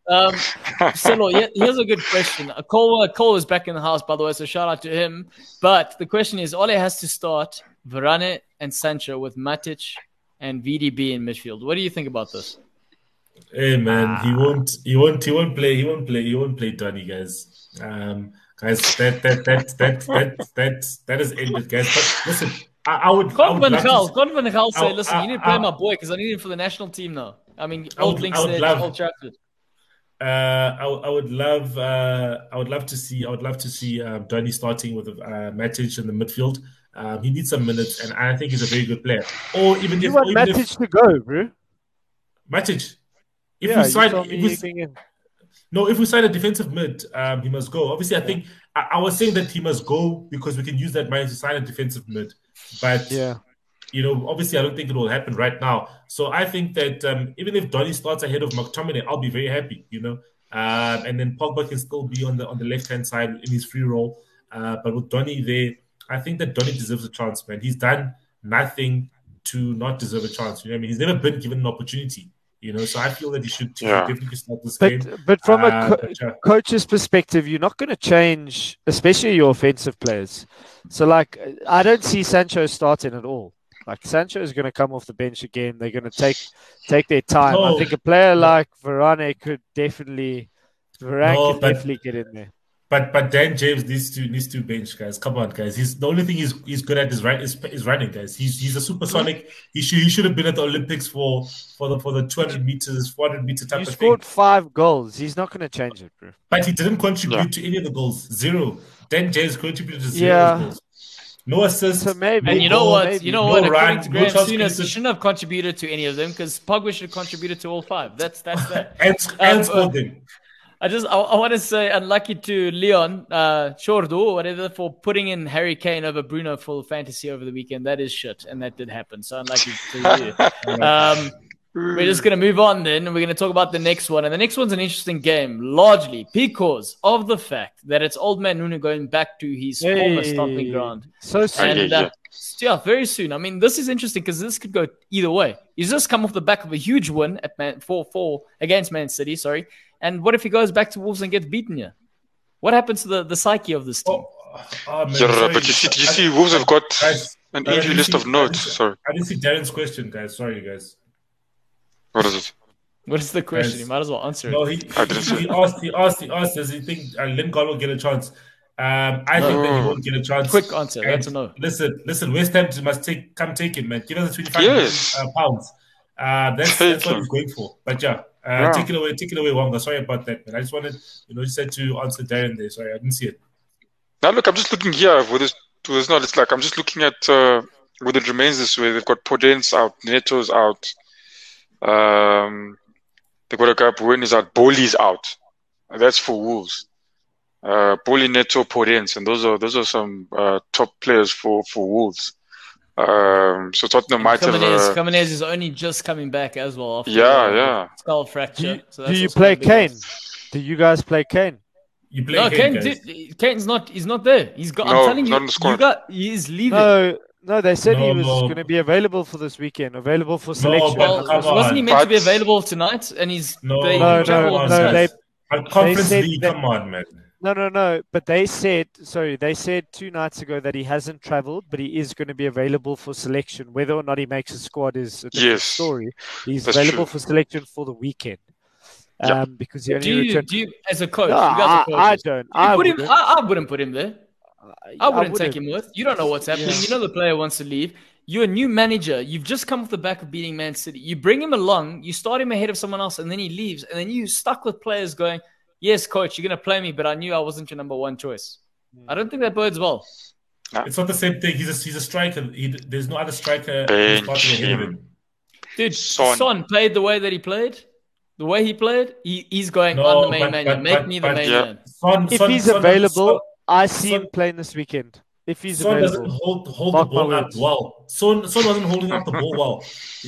Um, Selo, here's a good question. Cole, Cole is back in the house, by the way, so shout out to him. But the question is, Ole has to start Varane and Sancho with Matic and V D B in midfield. What do you think about this? Hey man, ah. he won't. He won't. He won't play. He won't play. He won't play. Tony, guys. Um, Guys, that that that that that that that is ended, guys. But listen, I, I would. Conor Van Gaal, Conor Van Gaal say, "Listen, I, you need to play I, my boy because I need him for the national team now." I mean, I would, old links there, love, old Trafford. Uh, I, I would love, uh, I would love to see, I would love to see uh, Donny starting with uh, Matic in the midfield. Um, he needs some minutes, and I think he's a very good player. Or even you if, want even Matic if, to go, bro. Matic, if yeah, we sign, if we. No, if we sign a defensive mid, um, he must go. Obviously, I yeah. think I, I was saying that he must go because we can use that money to sign a defensive mid. But, yeah. you know, obviously, I don't think it will happen right now. So I think that um, even if Donny starts ahead of McTominay, I'll be very happy, you know. Uh, and then Pogba can still be on the on the left-hand side in his free role. Uh, but with Donny there, I think that Donny deserves a chance, man. He's done nothing to not deserve a chance. You know what I mean? He's never been given an opportunity. You know, so I feel that he should yeah. definitely start this but, game. But from uh, a co- but, yeah. coach's perspective, you're not going to change, especially your offensive players. So, like, I don't see Sancho starting at all. Like, Sancho is going to come off the bench again. They're going to take take their time. No. I think a player like Varane could definitely, Varane no, could but, definitely get in there. But but Dan James needs to needs to bench, guys. Come on, guys. He's the only thing he's he's good at is right is, is running, guys. He's he's a supersonic. He should he should have been at the Olympics for for the for the two hundred meters, four hundred meter type you of thing. He scored five goals. He's not going to change it, bro. But he didn't contribute yeah. to any of the goals. Zero. Dan James contributed to zero yeah. goals. No assists. So maybe, and you know goal, what? Maybe. You know no what? Run, to Graham no Souness, he shouldn't have contributed to any of them because Pogba should have contributed to all five. That's that's that. and and um, scored them. I just I, I want to say unlucky to Leon uh, Chordo whatever for putting in Harry Kane over Bruno for fantasy over the weekend. That is shit, and that did happen. So unlucky to you. Um, we're just going to move on then, and we're going to talk about the next one. And the next one's an interesting game, largely because of the fact that it's old man Nuno going back to his hey, former stomping ground. So soon. And, uh, yeah, very soon. I mean, this is interesting because this could go either way. He's just come off the back of a huge win at Man four four against Man City. Sorry. And what if he goes back to Wolves and gets beaten here? What happens to the, the psyche of this team? Oh, oh, man, yeah, but you see, you see Wolves have got guys, an no, injury list see, of notes. I sorry. I didn't see Darren's question, guys. Sorry, guys. What is it? What is the question? Guys. You might as well answer it. No, he, I didn't he, he asked, he asked, he asked, does he think uh, Lingard will get a chance? Um, I no. think that he won't get a chance. Quick answer. And that's a no. Listen, listen, West Ham must take, come take him, man. Give us the twenty-five yes. uh, pounds. Uh, that's, that's what he's going for. But yeah. Uh, yeah. Take it away, take it away, Wonga. Sorry about that, man. I just wanted, you know, you said to answer Darren there. Sorry, I didn't see it. Now, look, I'm just looking here for this. It's not. It's like I'm just looking at uh, where it remains this way. They've got Podence out, Neto's out. Um, they've got a guy Buen is out, Boli's out. That's for Wolves. Uh, Boli, Neto, Podence, and those are those are some uh, top players for for Wolves. Um, so Tottenham might have. Uh, Kamenez is only just coming back as well. After yeah, the, yeah. skull fracture. Do you, so that's do you play Kane? Nice. Do you guys play Kane? You play no, Kane? Kane did, Kane's not. He's not there. He's got. No, I'm telling you, you got, he's leaving. No, no. They said no, he was no. going to be available for this weekend. Available for selection. No, well, wasn't on. he meant but... to be available tonight? And he's no, they, no, no, no. They, they, they said league, that, come on, man. No, no, no. But they said, sorry, they said two nights ago that he hasn't travelled, but he is going to be available for selection. Whether or not he makes a squad is a different yes, story. He's that's available true. for selection for the weekend. Um, yeah. Because he only do you, returned... do you, as a coach, no, you guys are coaches. I, I don't. I wouldn't. Him, I, I wouldn't put him there. I wouldn't, I wouldn't take him with. You don't know what's happening. Yeah. You know the player wants to leave. You're a new manager. You've just come off the back of beating Man City. You bring him along. You start him ahead of someone else, and then he leaves. And then you stuck with players going, yes, coach, you're going to play me, but I knew I wasn't your number one choice. Mm. I don't think that bodes well. No. It's not the same thing. He's a, he's a striker. He, there's no other striker. Bench him. Dude, Son. Son played the way that he played. The way he played, he, he's going, no, I'm the main but, man. But, Make but, me the but, main yeah. man. Son, if Son, he's Son, available, Son, I see Son, him playing this weekend. If he's Son available. doesn't hold, hold the ball up well. Son, Son wasn't holding up the ball well.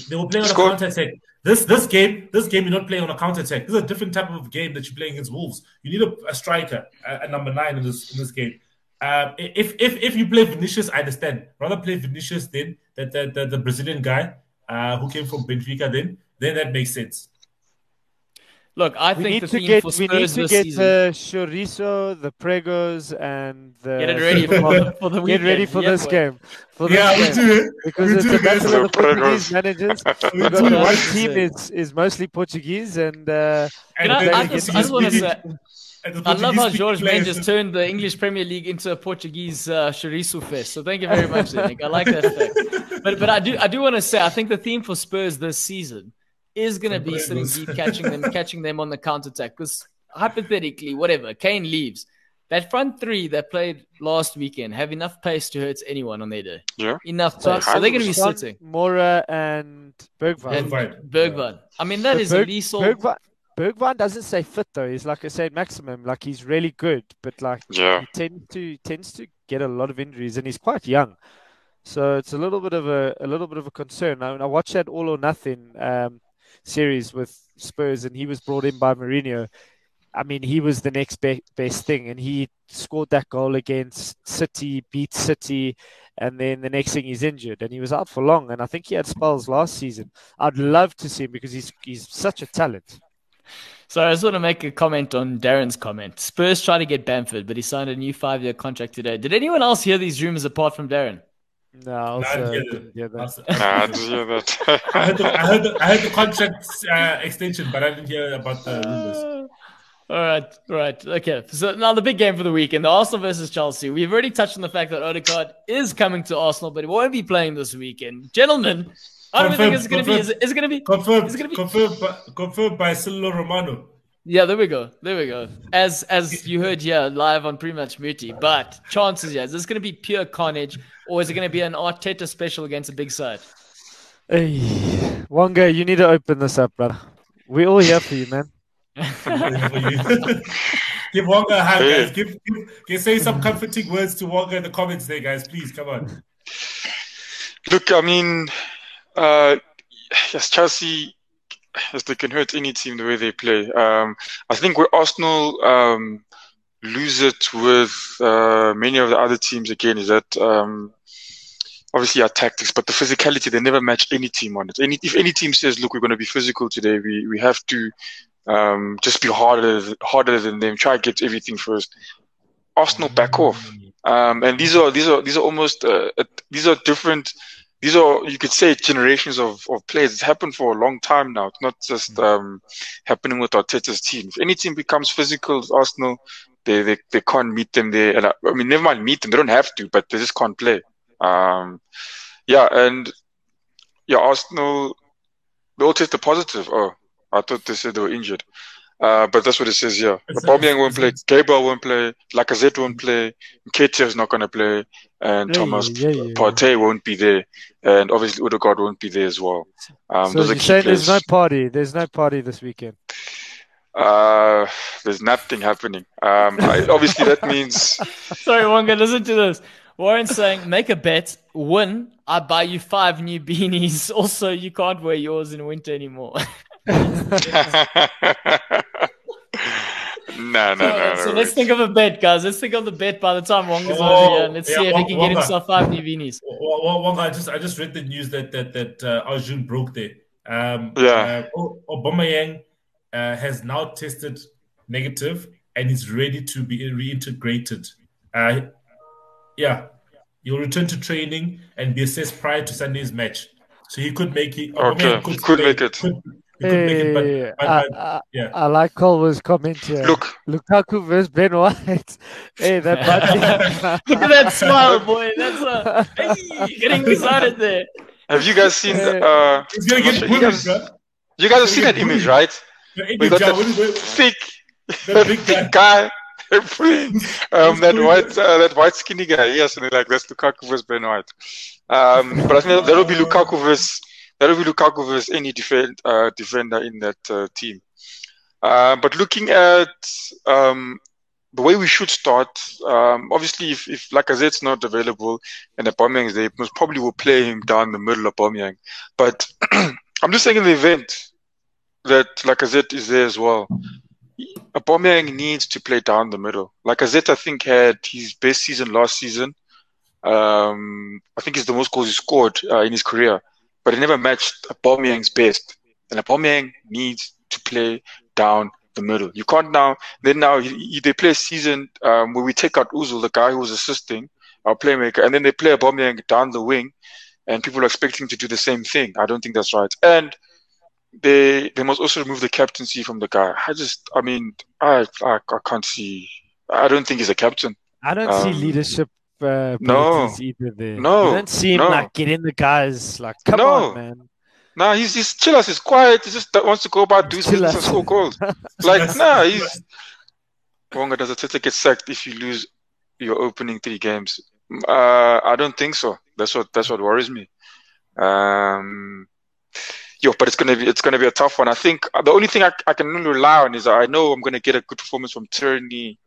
They were playing on Score. a counter-attack. This this game, this game, you're not playing on a counter-attack. This is a different type of game that you're playing against Wolves. You need a, a striker, a, a number nine in this in this game. Uh, if if if you play Vinicius, I understand. Rather play Vinicius then, that the, the, the Brazilian guy uh, who came from Benfica then, then that makes sense. Look, I we think the theme get, for Spurs this season... We need to get season. the chorizo, the pregos, and the... Get it ready for, for the weekend. Get ready for yeah, this boy. game. For yeah, this we game. do it. Because we it's a battle of the Portuguese managers. We've got the one team is, is mostly Portuguese, and... Uh, and I, I, I just, just want to say... I love how Jorge Ben just turned the English Premier League into a Portuguese uh, chorizo fest. So thank you very much, Nick. I like that fact. But, but I do, I do want to say, I think the theme for Spurs this season... is going to be sitting deep, catching them, catching them on the counter-attack. Because hypothetically, whatever, Kane leaves. That front three that played last weekend have enough pace to hurt anyone on their day. Yeah. Enough pace. So they're going to be sitting. Moura and Bergwijn. And Bergwijn. I mean, that but is Berg, a lethal... Bergwijn, Bergwijn doesn't stay fit, though. He's, like I said, maximum. Like, he's really good. But, like, yeah. he tend to, tends to get a lot of injuries. And he's quite young. So it's a little bit of a, a, little bit of a concern. I, I watched that All or Nothing... Um, series with Spurs, and he was brought in by Mourinho. I mean, he was the next be- best thing, and he scored that goal against City, beat City, and then the next thing he's injured, and he was out for long, and I think he had spells last season. I'd love to see him because he's he's such a talent. So I just want to make a comment on Darren's comment. Spurs try to get Bamford, but he signed a new five-year contract today. Did anyone else hear these rumors apart from Darren? No, also, I didn't hear that. I heard the, I heard the contract uh, extension, but I didn't hear about the rumors. Uh, all right, right. Okay, so now the big game for the weekend, the Arsenal versus Chelsea. We've already touched on the fact that Odegaard is coming to Arsenal, but he won't be playing this weekend. Gentlemen, I don't confirmed, think it's going to be. Is it, is it going to be? Confirmed, is it going to be? Confirmed by, confirmed by Silvio Romano. Yeah, there we go. There we go. As as you heard here, yeah, live on Pretty Much Muti. But chances, yeah. Is this going to be pure carnage, or is it going to be an Arteta special against a big side? Hey, Wonga, you need to open this up, brother. We're all here for you, man. Give Wonga a hug, guys. Give, give, say some comforting words to Wonga in the comments there, guys. Please, come on. Look, I mean, uh, yes, Chelsea... Yes, they can hurt any team the way they play. Um, I think where Arsenal um, lose it with uh, many of the other teams again is that um, obviously our tactics, but the physicality, they never match any team on it. Any, if any team says, look, we're going to be physical today, we, we have to um, just be harder harder than them, try to get everything first. Arsenal back off. Um, and these are these are, these are almost uh, these are different... These are, you could say, generations of, of players. It's happened for a long time now. It's not just um, happening with Arteta's team. If any team becomes physical, Arsenal, they, they, they can't meet them there. And I, I mean, never mind meet them. They don't have to, but they just can't play. Um, yeah, and yeah, Arsenal, they all test the positive. Oh, I thought they said they were injured. Uh, but that's what it says here. Yeah. Aubameyang won't play. Gabriel won't play. Lacazette won't play. Nketiah is not going to play. And yeah, Thomas yeah, yeah, Partey yeah. won't be there. And obviously Odegaard won't be there as well. Um, so you say there's no party. There's no party this weekend. Uh, there's nothing happening. Um, I, obviously that means... Sorry, Wonga, listen to this. Warren's saying, make a bet, win, I buy you five new beanies. Also, you can't wear yours in winter anymore. No, no, no. So, no, so let's think of a bet, guys. Let's think of the bet by the time Wong is oh, over here. And let's yeah, see if Wong, he can Wong, get himself five new beanies. Wong, I just, I just read the news that that that uh, Arjun broke there. Um, yeah. Uh, Aubameyang uh, has now tested negative, and is ready to be reintegrated. Uh, yeah, he'll return to training and be assessed prior to Sunday's match. So he could make it. Okay, he could, could make it. Could, he could hey, make it, but, but, I, I, yeah. I like Colwell's comment here. Look. Lukaku versus Ben White. Hey, that look at that smile, boy. That's uh, hey, getting excited there. Have you guys seen? The, uh, gonna get sure. bullied, you guys, you guys have seen that bullied. image, right? We got that thick, that big thick guy. guy. They're putting um, that white, uh, that white skinny guy. Yes, and they're like, that's Lukaku versus Ben White. Um, but I think that'll be Lukaku versus that'll be Lukaku versus any defend, uh, defender in that uh, team. Uh, but looking at um, the way we should start, um, obviously, if, if Lacazette's not available and Aubameyang's there, most probably will play him down the middle of Aubameyang. But I'm just saying, in the event that Lacazette is there as well, Aubameyang needs to play down the middle. Lacazette, I think, had his best season last season. Um, I think it's the most goals he scored uh, in his career, but he never matched Aubameyang's best. And Aubameyang needs to play down the middle. You can't now. Then now he, he, they play a season um, where we take out Ozil, the guy who was assisting our playmaker, and then they play Aubameyang down the wing, and people are expecting him to do the same thing. I don't think that's right. And They they must also remove the captaincy from the guy. I just, I mean, I I, I can't see. I don't think he's a captain. I don't um, see leadership uh, no, either there. No, you don't see him no. like getting the guys like, come no. on, man. No, he's he's chill as he's quiet. He just wants to go about do something and score goals. Like no, he's. Bonga, does Arteta get sacked if you lose your opening three games? Uh, I don't think so. That's what that's what worries me. Um. Yo, but it's gonna be it's gonna be a tough one. I think the only thing I, I can really rely on is I know I'm gonna get a good performance from Tierney,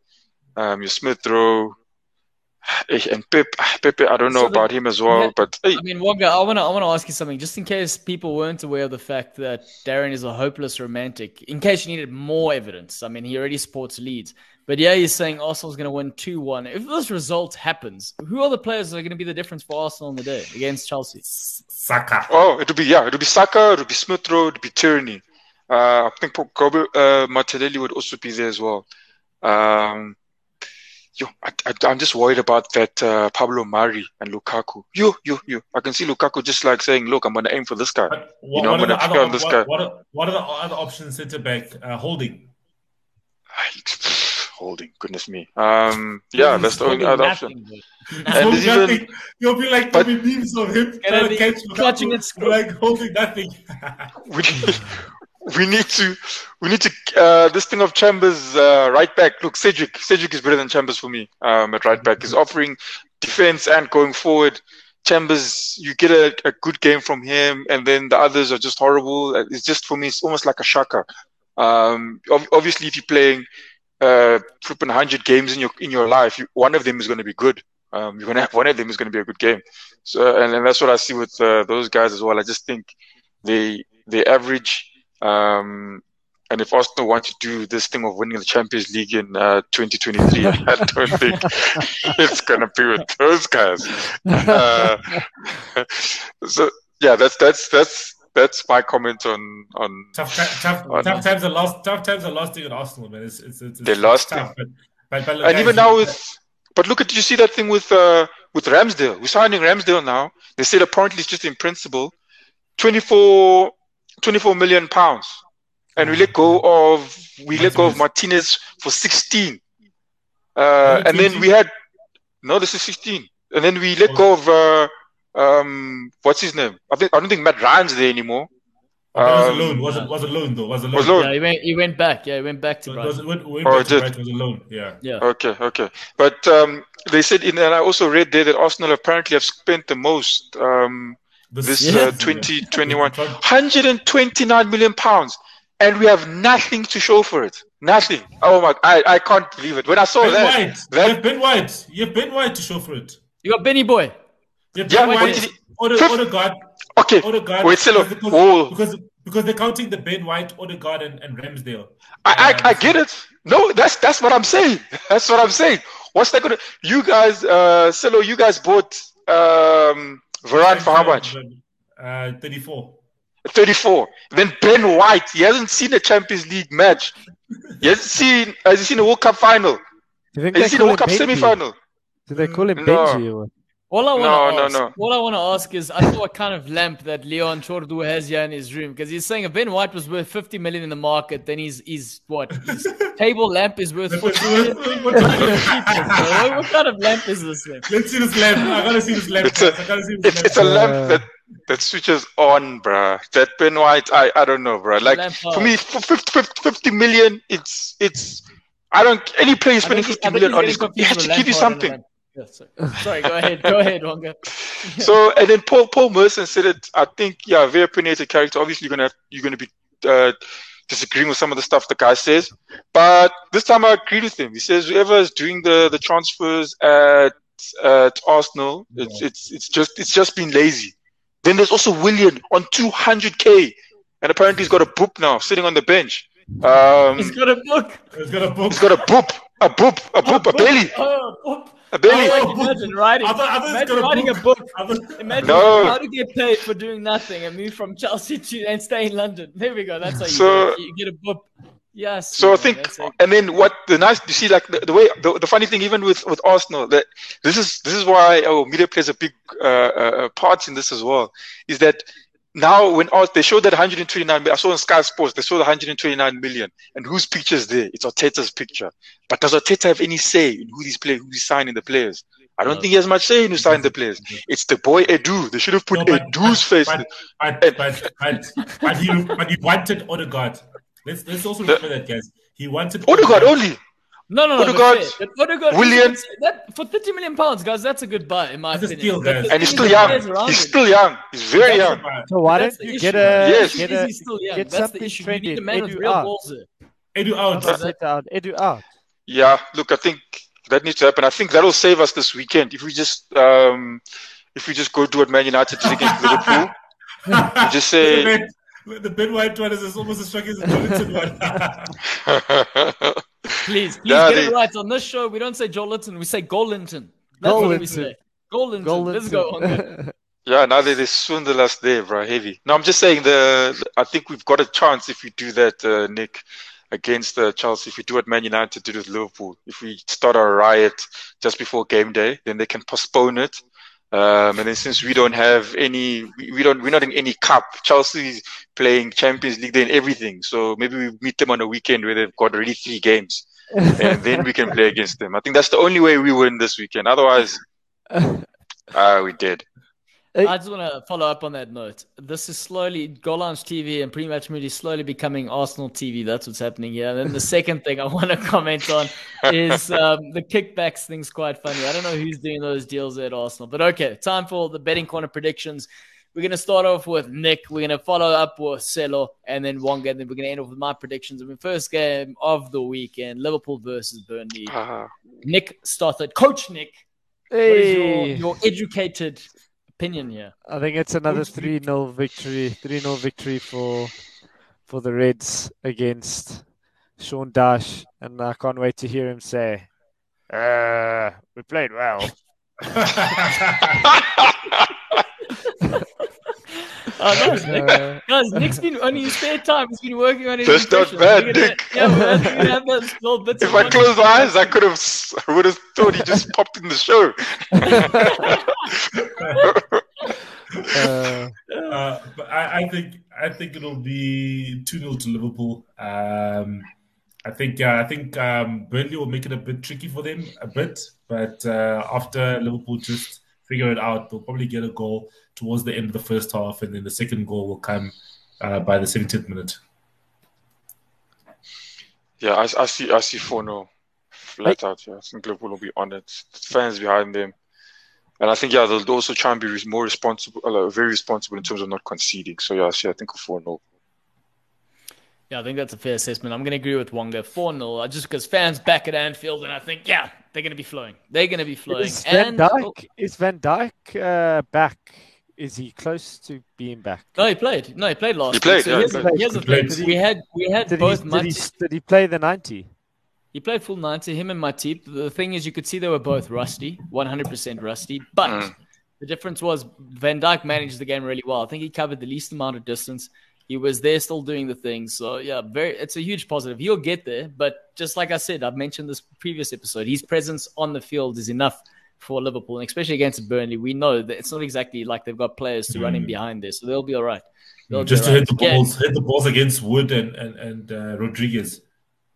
um, your Smith Rowe, and Pepe. Pepe, I don't know so about the, him as well, yeah, but hey. I mean, Wonga, I wanna I wanna ask you something, just in case people weren't aware of the fact that Darren is a hopeless romantic. In case you needed more evidence, I mean, he already supports Leeds, but yeah, he's saying Arsenal's gonna win two one. If this result happens, who are the players that are gonna be the difference for Arsenal on the day against Chelsea? Saka. Oh, it'll be, yeah, it'll be Saka, it'll be Smith Rowe, it'll be Tierney. Uh, I think Gabriel, uh, Martinelli would also be there as well. Um, yo, I, I, I'm just worried about that uh, Pablo Mari and Lukaku. Yo, yo, yo. I can see Lukaku just like saying, look, I'm going to aim for this guy. But what, you know, I'm going to pick on this what, guy. What are, what are the other options, centre back? Uh, holding. Holding, goodness me. Um, yeah, that's the only other option. And even, you'll be like but, memes of him be, catch clutching it, like holding nothing. we, we need to, we need to. Uh, this thing of Chambers uh, right back. Look, Cedric, Cedric is better than Chambers for me. Um, at right back, he's offering defense and going forward. Chambers, you get a, a good game from him, and then the others are just horrible. It's just for me, it's almost like a Shaka. Um, ob- obviously, if you're playing uh, flipping one hundred games in your in your life, you, one of them is going to be good. Um, you're going to have one of them is going to be a good game. So, and, and that's what I see with uh, those guys as well. I just think they they average. Um, and if Arsenal want to do this thing of winning the Champions League in uh, twenty twenty-three, I don't think it's going to be with those guys. Uh, so yeah, that's that's that's that's my comment on on tough tough, on, tough times are lost. Tough times are lost in Arsenal, man. It's it's, it's, it's they lost. Tough, but, but, but and even now with. But look at, you see that thing with uh, with Ramsdale. We're signing Ramsdale now. They said apparently it's just in principle, twenty-four, twenty-four million pounds, and we let go of we Martinez. let go of Martinez for sixteen, uh, and then we had no, this is sixteen, and then we let go of uh, um, what's his name? I think I don't think Matt Ryan's there anymore. Um, that was a loan. Was it was a loan though? Was a loan? Was loan. Yeah, he went. He went back. Yeah, he went back to Brighton. Went, went oh, back to Brighton. Was a loan. Yeah. Yeah. Okay. Okay. But um, they said, in, and I also read there that Arsenal apparently have spent the most um, this yes. uh, twenty twenty-one, one hundred twenty-nine million pounds, and we have nothing to show for it. Nothing. Oh my! I, I can't believe it. When I saw Ben that, White. that, you've Ben White. You've Ben White to show for it. You got Benny Boy. You've Ben yeah. White. Order, order guard. Okay, Odegaard, wait, because, because, because because they're counting the Ben White, Odegaard, and, and Ramsdale. I, I I get it. No, that's that's what I'm saying. That's what I'm saying. What's that gonna? You guys, uh, Selo, you guys bought um, Varane for how much? Uh, thirty-four. Thirty-four. Then Ben White. He hasn't seen a Champions League match. Yes, seen as you seen the World Cup final. You think they seen the World Cup semi-final? Do they call it Benji? No. Or? All I want to no, ask, no, no. all I want to ask is, I saw what kind of lamp that Leon Chordu has here in his room, because he's saying if Ben White was worth fifty million in the market, then he's he's what his table lamp is worth forty million. What kind of lamp is this thing? Let's see this lamp. I gotta see this lamp. It's a, I gotta see this lamp. It's a lamp that, that switches on, bruh. That Ben White, I, I don't know, bruh. Like for me, for fifty, fifty million, it's it's I don't any player spending fifty million on it. He had to give you something. Yes, sir. Sorry, go ahead. Go ahead, Wonga. So, and then Paul Paul Merson said it. I think, yeah, very opinionated character. Obviously, you're gonna have, you're gonna be uh, disagreeing with some of the stuff the guy says, but this time I agreed with him. He says whoever is doing the, the transfers at at Arsenal, yeah. it's it's it's just it's just been lazy. Then there's also Willian on two hundred K, and apparently he's got a boop now, sitting on the bench. Um, he's got a book. He's got a book. He's got a boop. A boop. A boop. A, a belly. Oh, boop. I oh, like imagine writing, I thought, I imagine writing book. a book. Thought, imagine no. how to get paid for doing nothing and move from Chelsea to and stay in London. There we go. That's how you, so, get, you get a book. Yes. So man, I think, and then what the nice you see like the, the way the, the funny thing even with, with Arsenal that this is this is why oh, media plays a big uh, uh, part in this as well is that now when Arsenal, they showed that one hundred twenty-nine. I saw on Sky Sports they showed one hundred twenty-nine million and whose picture is there? It's Arteta's picture. But does Arteta have any say in who these play, who he's signing the players? I don't no. think he has much say in who signed the players. It's the boy Edu. They should have put no, but, Edu's face. But but, but, but, but, he, but he wanted Odegaard. Let's let's also remember the, that, guys. He wanted Odegaard, Odegaard. only. No, no, no. Odegaard, but but Odegaard William that, for thirty million pounds, guys. That's a good buy in my opinion. Steal, guys. And he's still young. He's still young. He's very young. So why don't you get a yes? Get, a, still young. get that's something straight in. Edu out. Edu out. Edu out. Yeah. Look, I think that needs to happen. I think that'll save us this weekend if we just um, if we just go do what Man United did against Liverpool. Just say the, the Ben White one is almost as strong as the Joelinton one. Please, please yeah, get they... it right. On this show, we don't say Joe Linton, we say Golinton. That's Golinton. What we say. Golinton. Golinton. Let's go on. Yeah, now they soon the last day, bro. Heavy. No, I'm just saying the. I think we've got a chance if we do that, uh, Nick, against uh, Chelsea. If we do what Man United did with Liverpool, if we start a riot just before game day, then they can postpone it. Um, and then since we don't have any, we don't, we're not in any cup. Chelsea's playing Champions League, they're in everything. So maybe we meet them on a weekend where they've got already three games, and then we can play against them. I think that's the only way we win this weekend. Otherwise, uh, we did. I just want to follow up on that note. This is slowly, Goal Lounge T V and Pre-Match Moody slowly becoming Arsenal T V. That's what's happening here. And then the second thing I want to comment on is um, the kickbacks thing's quite funny. I don't know who's doing those deals at Arsenal. But okay, time for the betting corner predictions. We're going to start off with Nick. We're going to follow up with Celo and then Wonga. And then we're going to end off with my predictions of the first game of the weekend, Liverpool versus Burnley. Uh-huh. Nick started. Coach Nick, hey. What is your, your educated... opinion, yeah. I think it's another three nil victory, three nil victory for for the Reds against Sean Dyche, and I can't wait to hear him say, uh, "We played well." Oh, no, Nick. Uh, guys, Nick's been on his spare time. He's been working on his. That's not bad, gonna, Nick. Yeah, we're gonna have those little bits. If I closed my eyes, I could have. I would have thought he just popped in the show. uh, uh, but I, I think I think it'll be two nil to Liverpool. Um, I think uh, I think um, Burnley will make it a bit tricky for them, a bit. But uh, after Liverpool just figure it out, they'll probably get a goal towards the end of the first half, and then the second goal will come uh, by the seventieth minute. Yeah, I, I see. I see four nil flat out. Yeah, I think Liverpool will be on it. Fans behind them. And I think, yeah, they'll also try and be more responsible, very responsible in terms of not conceding. So, yeah, see, I think a four nil. Yeah, I think that's a fair assessment. I'm going to agree with Wonga. four nil, just because fans back at Anfield, and I think, yeah, they're going to be flowing. They're going to be flowing. Is Van Dijk, oh. is Van Dijk uh, back? Is he close to being back? No, he played. No, he played last he week. Played, so yeah, here's, he played. Here's he the played. thing. We had, we had did both he, did, he, did he play the ninety? He played full ninety, him and Matip. The thing is, you could see they were both rusty, one hundred percent rusty. But mm. the difference was Van Dijk managed the game really well. I think he covered the least amount of distance. He was there still doing the thing. So, yeah, very. It's a huge positive. He'll get there. But just like I said, I've mentioned this previous episode, his presence on the field is enough for Liverpool, and especially against Burnley. We know that it's not exactly like they've got players to mm. run in behind there. So they'll be all right. They'll just to right. hit the balls yeah. hit the balls against Wood and, and, and uh, Rodriguez.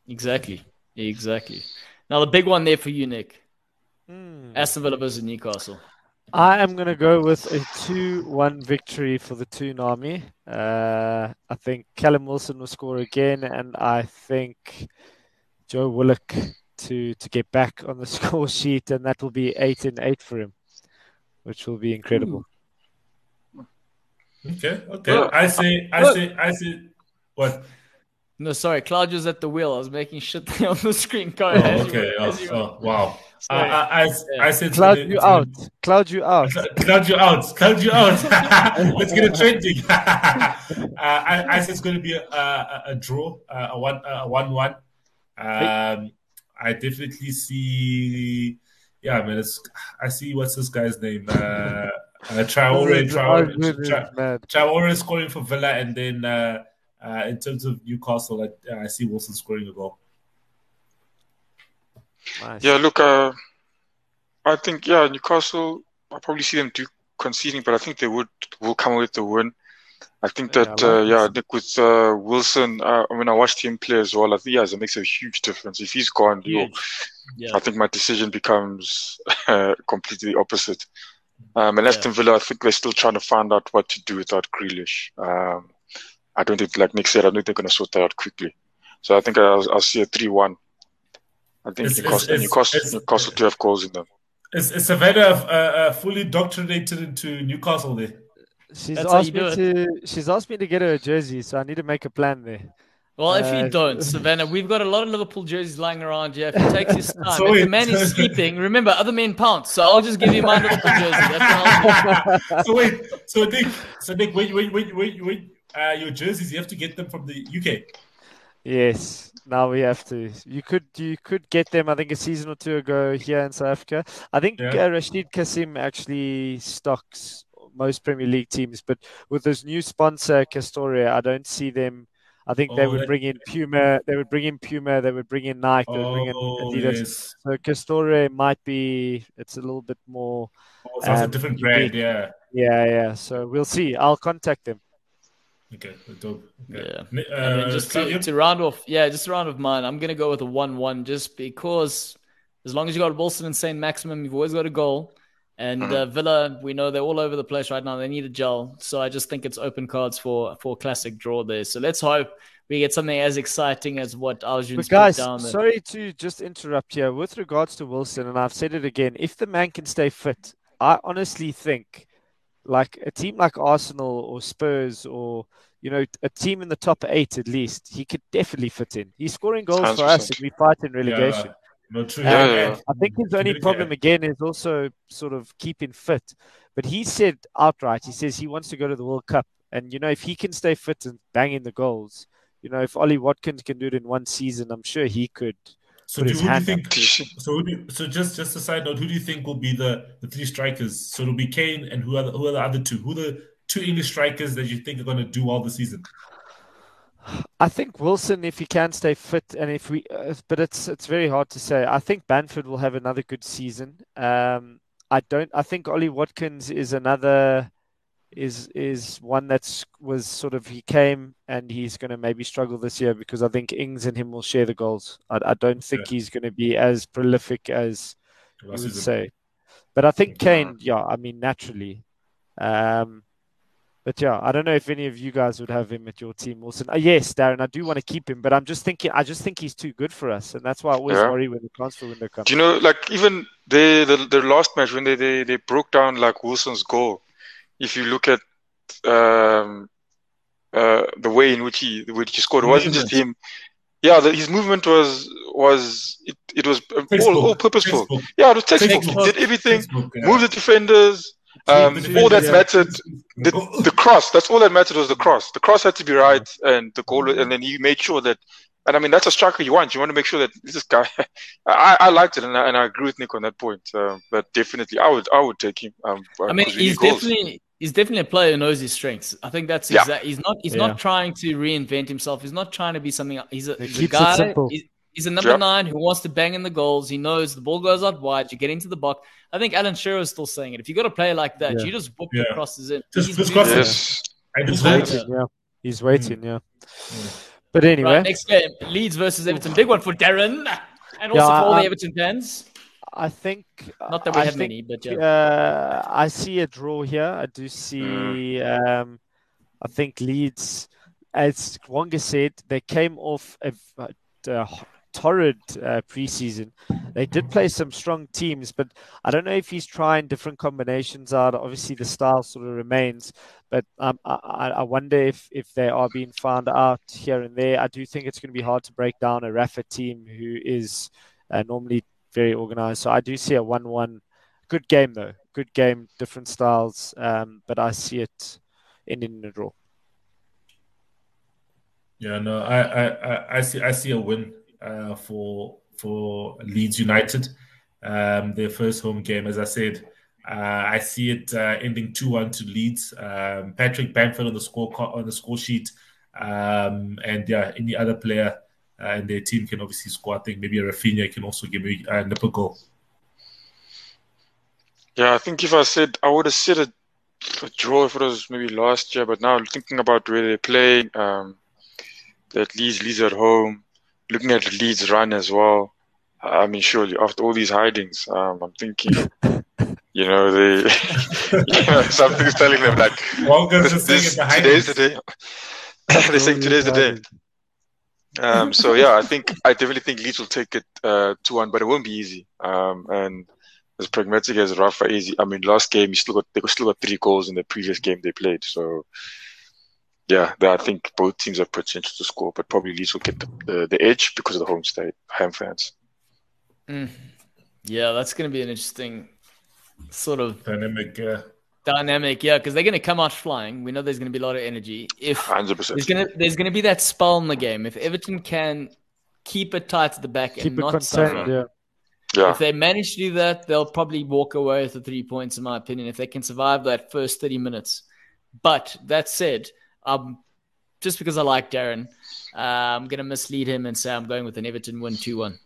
Exactly. Exactly. Now, the big one there for you, Nick. Mm. Aston Villa versus Newcastle. I am going to go with a two one victory for the Toon Army. Uh, I think Callum Wilson will score again, and I think Joe Willock to to get back on the score sheet, and that will be eight and eight for him, which will be incredible. Ooh. Okay, okay. Look, I say, I look. say, I say, what? No, sorry, Claudio's at the wheel. I was making shit on the screen. Go ahead. Oh, okay. Oh, oh, wow. Sorry. I, I, I said Cloud you out. Cloud you out. Cloud you out. Cloud you out. Let's get it trending. uh, I, I said it's going to be a, a, a draw, a one, a one-one. Um, I definitely see. Yeah, I mean, it's. I see. What's this guy's name? Uh, uh, Traore. Traore. Traore, Traore scoring for Villa, and then uh, uh, in terms of Newcastle, I, I see Wilson scoring a goal. Nice. Yeah, look, uh, I think, yeah, Newcastle, I probably see them do conceding, but I think they would will come away with the win. I think that, yeah, I like uh, yeah Nick, with uh, Wilson, uh, when I watched him play as well, I think, yeah, it makes a huge difference. If he's gone, yeah. you know, yeah. I think my decision becomes uh, completely opposite. Um, and Aston yeah. Villa, I think they're still trying to find out what to do without Grealish. Um, I don't think, like Nick said, I don't think they're going to sort that out quickly. So I think I'll, I'll see a three one. I think it's, Newcastle, it's, Newcastle, it's, Newcastle do have goals in them. It's, it's Savannah uh, uh, fully indoctrinated into Newcastle there. She's That's asked me to. She's asked me to get her a jersey, so I need to make a plan there. Well, uh, if you don't, Savannah, we've got a lot of Liverpool jerseys lying around here. If he takes his time, if the man is sleeping, remember, other men pounce. So I'll just give you my Liverpool jersey. That's all. So wait, so Nick, so Nick, wait, wait, wait, wait, wait. Uh, your jerseys, you have to get them from the U K. Yes. Now we have to. You could you could get them, I think, a season or two ago here in South Africa. I think yeah. uh, Rashid Kasim actually stocks most Premier League teams. But with this new sponsor, Castoria, I don't see them. I think oh, they would that, bring in Puma. They would bring in Puma. They would bring in Nike. They would bring in Adidas. Yes. So Castoria might be, it's a little bit more. Oh, so um, it's a different brand, unique. yeah. Yeah, yeah. So we'll see. I'll contact them. Okay, dope. Okay. Yeah. Uh, and then just to, to round off, yeah, just to round off mine, I'm going to go with a one one just because as long as you got Wilson and Saint Maximum, you've always got a goal. And uh, Villa, we know they're all over the place right now. They need a gel. So I just think it's open cards for, for a classic draw there. So let's hope we get something as exciting as what Arjun's put down there. Sorry to just interrupt here. With regards to Wilson, and I've said it again, if the man can stay fit, I honestly think like a team like Arsenal or Spurs or, you know, a team in the top eight at least, he could definitely fit in. He's scoring goals one hundred percent for us and we fight in relegation. Yeah, no, yeah, yeah. I think his only problem, again, is also sort of keeping fit. But he said outright, he says he wants to go to the World Cup. And, you know, if he can stay fit and bang in the goals, you know, if Ollie Watkins can do it in one season, I'm sure he could. So, do, who do you think? So, do you, so just just a side note. Who do you think will be the, the three strikers? So it'll be Kane, and who are the, who are the other two? Who are the two English strikers that you think are going to do well this season? I think Wilson, if he can stay fit, and if we, uh, but it's it's very hard to say. I think Bamford will have another good season. Um, I don't. I think Ollie Watkins is another. Is is one that's was sort of he came and he's going to maybe struggle this year because I think Ings and him will share the goals. I, I don't think yeah. he's going to be as prolific as you would say, but I think Kane. Yeah, I mean naturally, um, but yeah, I don't know if any of you guys would have him at your team, Wilson. Uh, yes, Darren, I do want to keep him, but I'm just thinking. I just think he's too good for us, and that's why I always yeah. worry when the transfer window comes. Do you know, like even they the their last match when they, they they broke down like Wilson's goal. If you look at um, uh, the way in which he, which he scored, it wasn't just him. Yeah, the, his movement was was it, it was all, all purposeful. Textbook. Yeah, it was textbook. textbook. He did everything, textbook, yeah. moved the defenders. Um, all that yeah. mattered, the, the cross. That's all that mattered was the cross. The cross had to be right, and the goal. And then he made sure that. And I mean, that's a striker you want. You want to make sure that this guy. I, I liked it, and I, and I agree with Nick on that point. Uh, but definitely, I would I would take him. Um, I mean, he's definitely. He's definitely a player who knows his strengths. I think that's yeah. exactly. He's not. He's yeah. not trying to reinvent himself. He's not trying to be something. He's a, he's a guy. He's, he's a number yeah. nine who wants to bang in the goals. He knows the ball goes out wide. You get into the box. I think Alan Shearer is still saying it. If you got a player like that, yeah. you just book yeah. the crosses in. Just, just crosses. Yes. He's waiting. Yeah. He's waiting. Yeah. yeah. But anyway, right, next game: Leeds versus Everton. Big one for Darren, and also yeah, for all um, the Everton fans. I think not that we I have think, many, but yeah. uh, I see a draw here. I do see. Mm. Um, I think Leeds, as Kwanga said, they came off a, a torrid uh, preseason. They did play some strong teams, but I don't know if he's trying different combinations out. Obviously, the style sort of remains, but um, I, I wonder if, if they are being found out here and there. I do think it's going to be hard to break down a Rafa team who is uh, normally very organized. So I do see a one-one. Good game, though. Good game, different styles. Um, but I see it ending in a draw. Yeah, no, I, I, I see I see a win uh, for for Leeds United. Um, their first home game, as I said, uh, I see it uh, ending two-one to Leeds. Um, Patrick Bamford on the score on the score sheet, um, and yeah, any other player. Uh, and their team can obviously score. I think maybe a Rafinha can also give me a nipper goal. Yeah, I think if I said, I would have said a, a draw if it was maybe last year, but now thinking about where they play, um, that Leeds, Leeds at home, looking at Leeds' run as well. I mean, surely, after all these hidings, um, I'm thinking, you know, they, you know, something's telling them like, this, this, the today's the day. They're saying today's the day. Um, so yeah, I think I definitely think Leeds will take it uh, two-one, but it won't be easy. Um, and as pragmatic as Rafa is, I mean, last game he still got they still got three goals in the previous game they played. So yeah, I think both teams have potential to score, but probably Leeds will get the, the, the edge because of the home state home fans. Mm. Yeah, that's going to be an interesting sort of dynamic. Uh... Dynamic, yeah, because they're going to come out flying. We know there's going to be a lot of energy. If one hundred percent. There's going to there's going to be that spell in the game. If Everton can keep it tight at the back keep and not contained, suffer, yeah. Yeah. If they manage to do that, they'll probably walk away with the three points, in my opinion, if they can survive that first thirty minutes. But that said, um, just because I like Darren, uh, I'm going to mislead him and say I'm going with an Everton win two-one.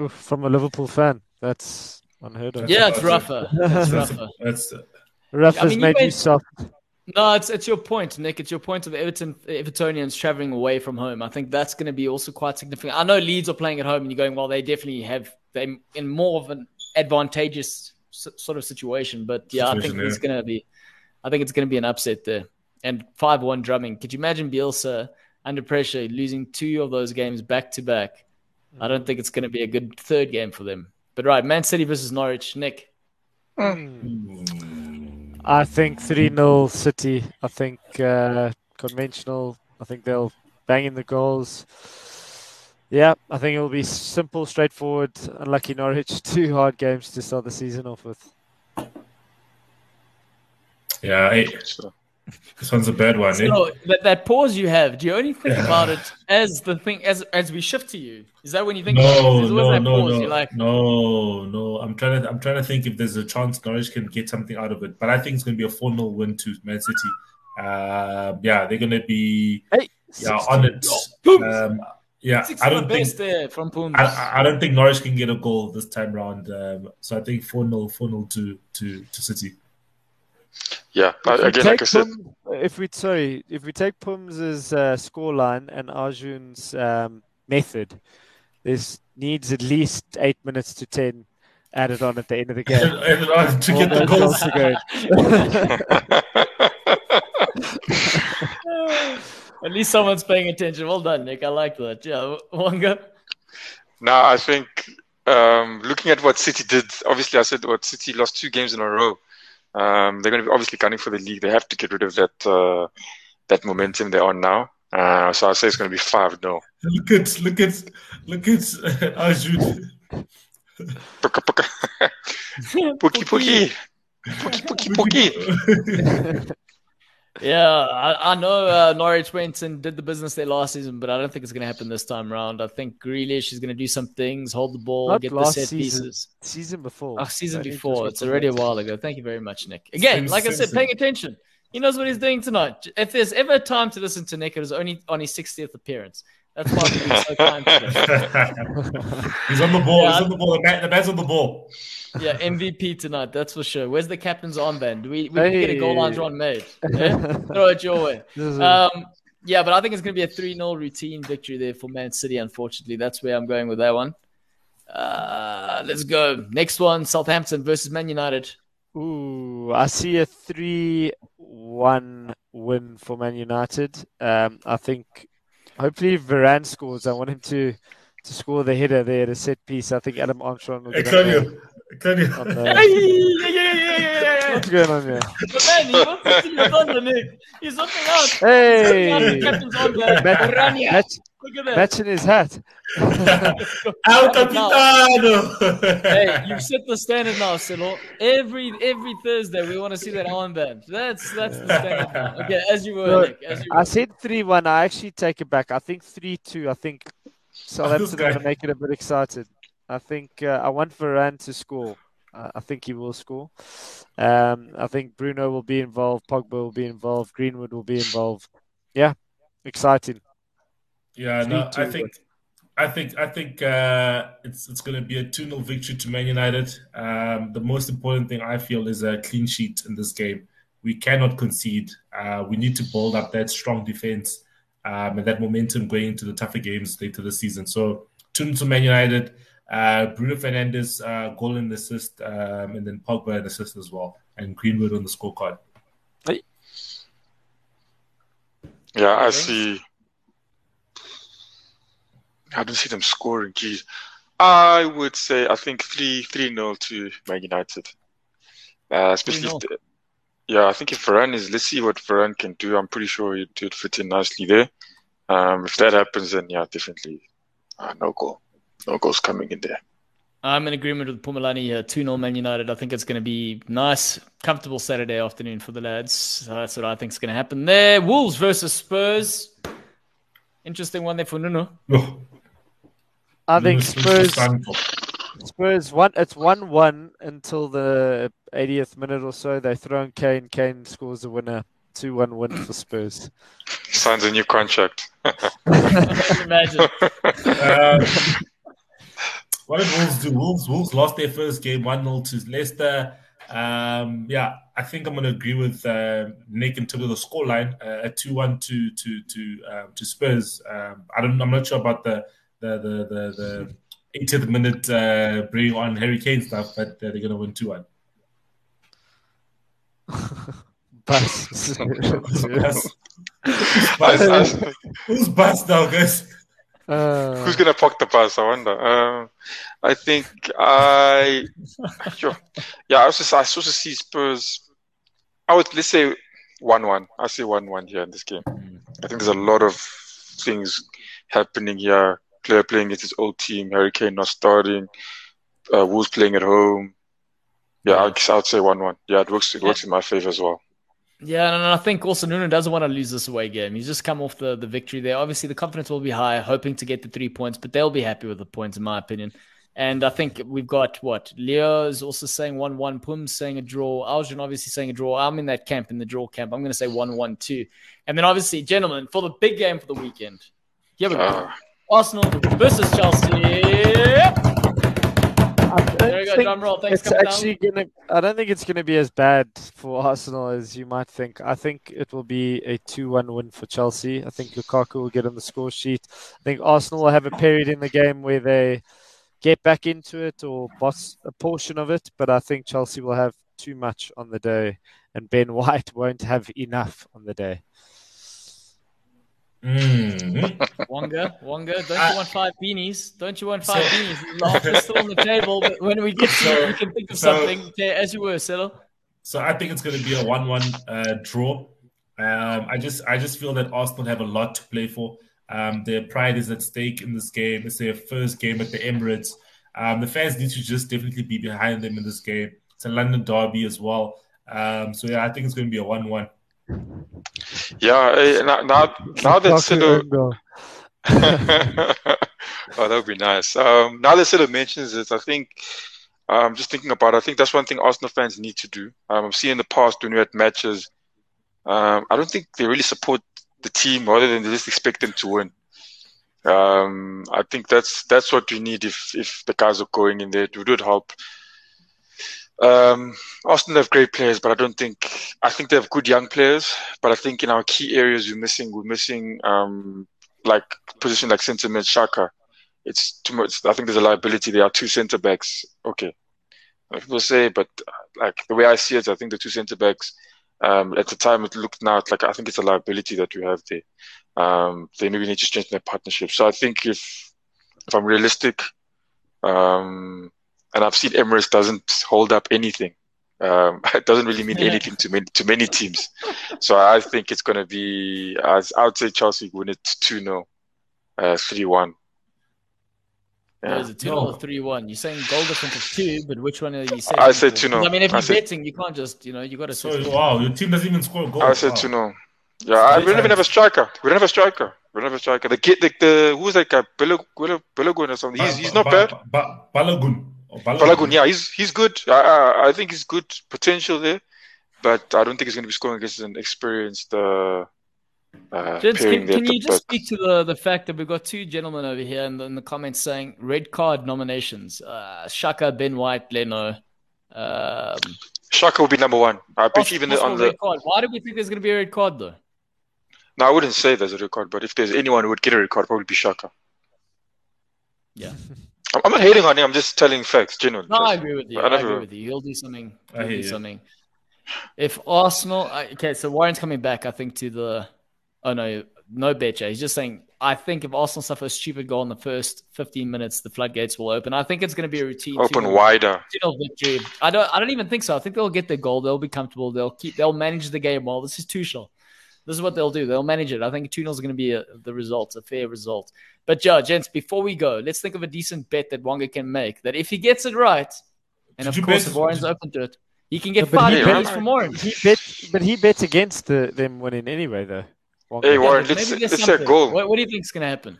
Oof, from a Liverpool fan, that's unheard of. Yeah, it's rougher. It's rougher. That's uh... Rafa's I mean, made you, you soft. No, it's it's your point, Nick. It's your point of Everton, Evertonians traveling away from home. I think that's going to be also quite significant. I know Leeds are playing at home, and you're going, well, they definitely have they in more of an advantageous sort of situation. But yeah, situation, I think yeah. it's going to be, I think it's going to be an upset there. And five-one drumming. Could you imagine Bielsa under pressure losing two of those games back to back? I don't think it's going to be a good third game for them. But right, Man City versus Norwich, Nick. Mm. I think three-nil City. I think uh, conventional. I think they'll bang in the goals. Yeah, I think it'll be simple, straightforward, unlucky Norwich. Two hard games to start the season off with. Yeah, I, this one's a bad one. So, eh? that, that pause you have, do you only think yeah. about it as the thing, as as we shift to you? Is that when you think? No, it? no, that no, pause? no, You're like, no, no. I'm trying to, I'm trying to think if there's a chance Norwich can get something out of it. But I think it's going to be a four-nil win to Man City. Uh, yeah, they're going to be hey, yeah six, on it. Um, yeah, I don't think there from I, I don't think Norwich can get a goal this time round. Um, so I think four-nil, four-nil to to to City. Yeah, if again, like I said, Pum, if we sorry, if we take Pum's uh, scoreline and Arjun's um, method, this needs at least eight minutes to ten added on at the end of the game to get the goals to go. At least someone's paying attention. Well done, Nick. I like that. Yeah, Wanga. No, I think um, looking at what City did, obviously, I said what City lost two games in a row. Um, they're going to be obviously gunning for the league. They have to get rid of that uh, that momentum they're on now. Uh, so I'll say it's going to be five. No. Look at look at look at Arjun. Puka puka. Puki puki. Puki puki puki. Yeah, I, I know uh, Norwich went and did the business there last season, but I don't think it's going to happen this time round. I think Grealish is going to do some things, hold the ball, Not get the set season. pieces. Season before. Oh, season Not before. It's already a while ago. Thank you very much, Nick. Again, like I said, paying attention. He knows what he's doing tonight. If there's ever a time to listen to Nick, it was only on his sixtieth appearance. That's why he's been so kind to him. He's on the ball. Yeah, he's on the ball. The, bat, the bat's on the ball. Yeah, M V P tonight, that's for sure. Where's the captain's armband? Do we, we hey. get a goal line drawn made? Yeah? Throw it your way. Um, yeah, but I think it's going to be a three nil routine victory there for Man City, unfortunately. That's where I'm going with that one. Uh, let's go. Next one, Southampton versus Man United. Ooh, I see a three one win for Man United. Um, I think hopefully Varane scores. I want him to, to score the header there, the set piece. I think Adam Armstrong will do Can you? The... yeah, yeah, yeah, yeah, yeah. What's going on here? But man, he wants to see what's on the Nick. He's something out. Hey, he's something out. The Bat- Bat- Look at that. Matching his hat. Al Capitano. Hey, you've set the standard now, Silo. Every every Thursday, we want to see that armband. That's that's the standard now. Okay, as you were, no, Nick. As you were. I said three one. I actually take it back. I think three two. I think Southampton's going to make it a bit excited. I think uh, I want Varane to score. Uh, I think he will score. Um, I think Bruno will be involved. Pogba will be involved. Greenwood will be involved. Yeah, exciting. Yeah, Three, no, two, I think, but... I think, I think uh, it's it's going to be a two nil victory to Man United. Um, the most important thing I feel is a clean sheet in this game. We cannot concede. Uh, we need to build up that strong defense um, and that momentum going into the tougher games later this season. So two nil to Man United. Uh, Bruno Fernandes, uh, goal and assist, um, and then Pogba and assist as well, and Greenwood on the scorecard. Hey. Yeah, I see. I don't see them scoring. Geez, I would say I think three three nil to Man United. Uh, especially, if the, yeah, I think if Varane is, let's see what Varane can do. I'm pretty sure he'd do it fit in nicely there. Um, if that happens, then yeah, definitely uh, no goal. No goals coming in there. I'm in agreement with Pumelani here. two nil Man United. I think it's going to be nice, comfortable Saturday afternoon for the lads. So that's what I think is going to happen there. Wolves versus Spurs. Interesting one there for Nuno. Oh. I think Spurs... Spurs, one, it's one one until the eightieth minute or so. They throw in Kane. Kane scores the winner. two one win for Spurs. Signs a new contract. Imagine. Um, What did Wolves do? Wolves, Wolves lost their first game one nil to Leicester. Um, yeah, I think I'm going to agree with uh, Nick in terms of the scoreline. Uh, a two one to to to um, to Spurs. Um, I don't. I'm not sure about the the the the, the eightieth minute uh, bring on Harry Kane stuff, but uh, they're going to win two one. Bus. Who's bus now, guys? Uh, Who's gonna park the bus? I wonder. Um, I think I, sure. yeah. I also I also see Spurs. I would let's say one one. I see one one here in this game. I think there's a lot of things happening here. Player playing against his old team. Harry Kane not starting. Uh, Wolves playing at home. Yeah, I would say one one. Yeah, it works. It works in my favor as well. Yeah, and I think also Nuno doesn't want to lose this away game. He's just come off the, the victory there. Obviously, the confidence will be high, hoping to get the three points, but they'll be happy with the points, in my opinion. And I think we've got, what, Leo is also saying one one, Pum's saying a draw, Aljan obviously saying a draw. I'm in that camp, in the draw camp. I'm going to say one one too. And then obviously, gentlemen, for the big game for the weekend, here we go. Uh, Arsenal versus Chelsea. There we go, drum roll. Thanks for coming actually down. Gonna, I don't think it's going to be as bad for Arsenal as you might think. I think it will be a two one win for Chelsea. I think Lukaku will get on the score sheet. I think Arsenal will have a period in the game where they get back into it or boss a portion of it, but I think Chelsea will have too much on the day and Ben White won't have enough on the day. Mm. Wonga, Wonga, don't you want five beanies? Don't you want five so, beanies? Laughter's still on the table, but when we get to so, it, we can think of so, something. Okay, as you were, Selo. So I think it's going to be a one-one uh, draw. Um, I just, I just feel that Arsenal have a lot to play for. Um, their pride is at stake in this game. It's their first game at the Emirates. Um, the fans need to just definitely be behind them in this game. It's a London derby as well. Um, so yeah, I think it's going to be a one-one. Yeah, hey, now now, now that Silo, oh, that would be nice. Um, now that Silo mentions it, I think I'm um, just thinking about. I think that's one thing Arsenal fans need to do. Um, I've seen in the past when we had matches, um, I don't think they really support the team rather than they just expect them to win. Um, I think that's that's what we need. If if the guys are going in there, it would help. Um, Arsenal have great players, but I don't think I think they have good young players. But I think in our key areas, we're missing. We're missing um, like position like centre mid, Xhaka. It's too much. I think there's a liability. There are two centre backs. Okay, people say, but like the way I see it, I think the two centre backs. Um, at the time, it looked now like I think it's a liability that we have there. Um, they maybe need to strengthen their partnership. So I think if if I'm realistic. Um, And I've seen Emirates doesn't hold up anything. Um, it doesn't really mean yeah. anything to many to many teams. So I think it's going to be, I would say Chelsea win it two nil, uh, three one. Yeah. No, is it two nil or three one? You're saying goal difference is two, but which one are you saying? I say two nil. I mean, if I you're say... betting, you can't just, you know, you got to... So, wow, your team doesn't even score a goal. I say wow. two nil. Yeah, I, we don't even have a striker. We don't have a striker. We don't have a striker. The, the, the Who's that guy? Balogun or something. He's, he's not bad. Balogun. Oh, Balogun. Balogun, yeah, he's he's good. I, I I think he's good potential there, but I don't think he's going to be scoring against an experienced uh, uh, Gents, pairing can, there. Can you just but... speak to the, the fact that we've got two gentlemen over here in the, in the comments saying red card nominations? Uh, Xhaka, Ben White, Leno. Um, Xhaka will be number one. I bet even on the red card. Why do we think there's going to be a red card though? No, I wouldn't say there's a red card, but if there's anyone who would get a red card, probably be Xhaka. Yeah. I'm not hating on him. I'm just telling facts, genuinely. No, I agree with you. I, I agree with you. He'll do something. He'll do you. something. If Arsenal... Okay, so Warren's coming back, I think, to the... Oh, no. No bet, Jay. He's just saying, I think if Arsenal suffer a stupid goal in the first fifteen minutes, the floodgates will open. I think it's going to be a routine. Open two-nil, wider. two nil victory. I don't, I don't even think so. I think they'll get their goal. They'll be comfortable. They'll keep. They'll manage the game well. This is Tuchel. This is what they'll do. They'll manage it. I think two nil is going to be a, the result, a fair result. But, yeah, gents, before we go, let's think of a decent bet that Wanga can make. That if he gets it right, and did of course, bet, if Warren's you... open to it, he can get five pennies from Warren. He bet, but he bets against the, them winning anyway, though. Wanga. Hey, Warren, yeah, let's, let's say a goal. What, what do you think is going to happen?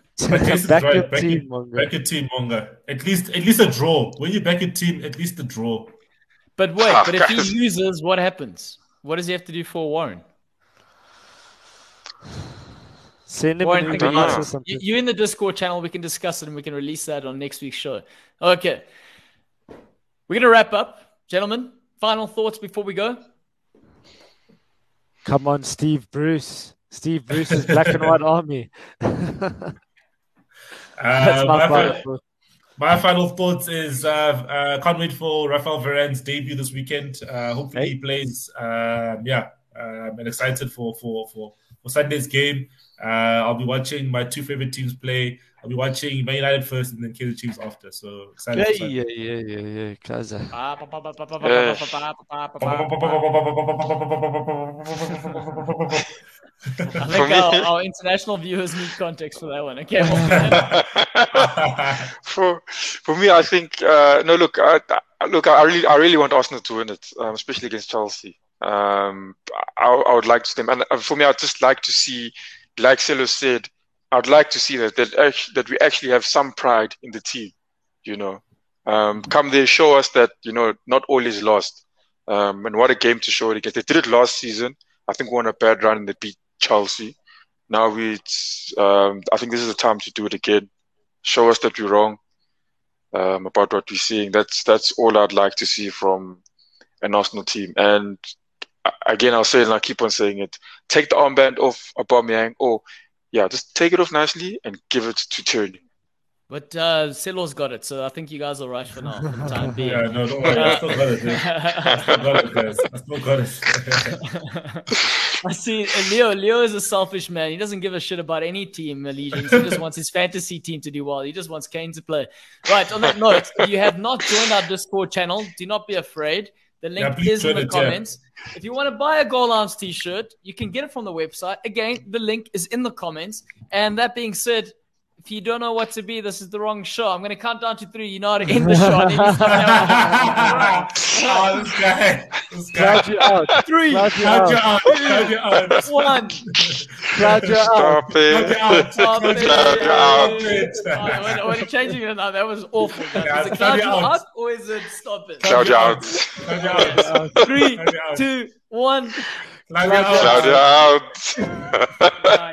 Back your right. team, Wanga. Back your team, Wanga. At least, at least a draw. When you back your team, at least a draw. But wait, oh, but guys. If he loses, what happens? What does he have to do for Warren? Send him an invitation or something. You're in the Discord channel. We can discuss it and we can release that on next week's show. Okay. We're going to wrap up. Gentlemen, final thoughts before we go? Come on, Steve Bruce. Steve Bruce's Black and White Army. uh, That's my, my, final, thought. my final thoughts is I uh, uh, can't wait for Rafael Varane's debut this weekend. Uh, hopefully hey. he plays. Uh, yeah. Uh, I'm excited for for for... for Sunday's game. uh, I'll be watching my two favorite teams play. I'll be watching Man United first and then K Z Chiefs after. So excited! Yeah, yeah, yeah, yeah, yeah. Kaza. I think our, our international viewers need context for that one. Okay. for for me, I think uh, no. Look, I, look. I really, I really want Arsenal to win it, um, especially against Chelsea. Um, I, I would like to them, and for me, I'd just like to see, like Selo said, I'd like to see that that actually, that we actually have some pride in the team, you know. Um, come there, show us that you know not all is lost, um, and what a game to show it against. They did it last season. I think we won a bad run and they beat Chelsea. Now we, um, I think this is the time to do it again. Show us that we're wrong um, about what we're seeing. That's that's all I'd like to see from an Arsenal team. And again, I'll say it and I'll keep on saying it. Take the armband off Aubameyang or, yeah, just take it off nicely and give it to Tierney. But uh, Selo's got it, so I think you guys are right for now, for the time being. Yeah, no, don't worry. I still got it, I still got it, guys. I still got it. I see Leo. Leo is a selfish man. He doesn't give a shit about any team allegiance. He just wants his fantasy team to do well. He just wants Kane to play. Right, on that note, if you have not joined our Discord channel, do not be afraid. The link yeah, is in the comments. It, yeah. If you want to buy a Goal Arms t-shirt, you can get it from the website. Again, the link is in the comments. And that being said, if you don't know what to be, this is the wrong show. I'm going to count down to three. You know how to end the show. Oh, this guy. This guy. Glad you're out. Three. Glad you're out. Glad you're out. One. Glad you're out. Stop it. Stop it. Glad you're out. When you're changing it now, that was awful. Is it glad you're out or is it stop it? Glad you're out. Three, two, one. Glad you're out. Glad you're out.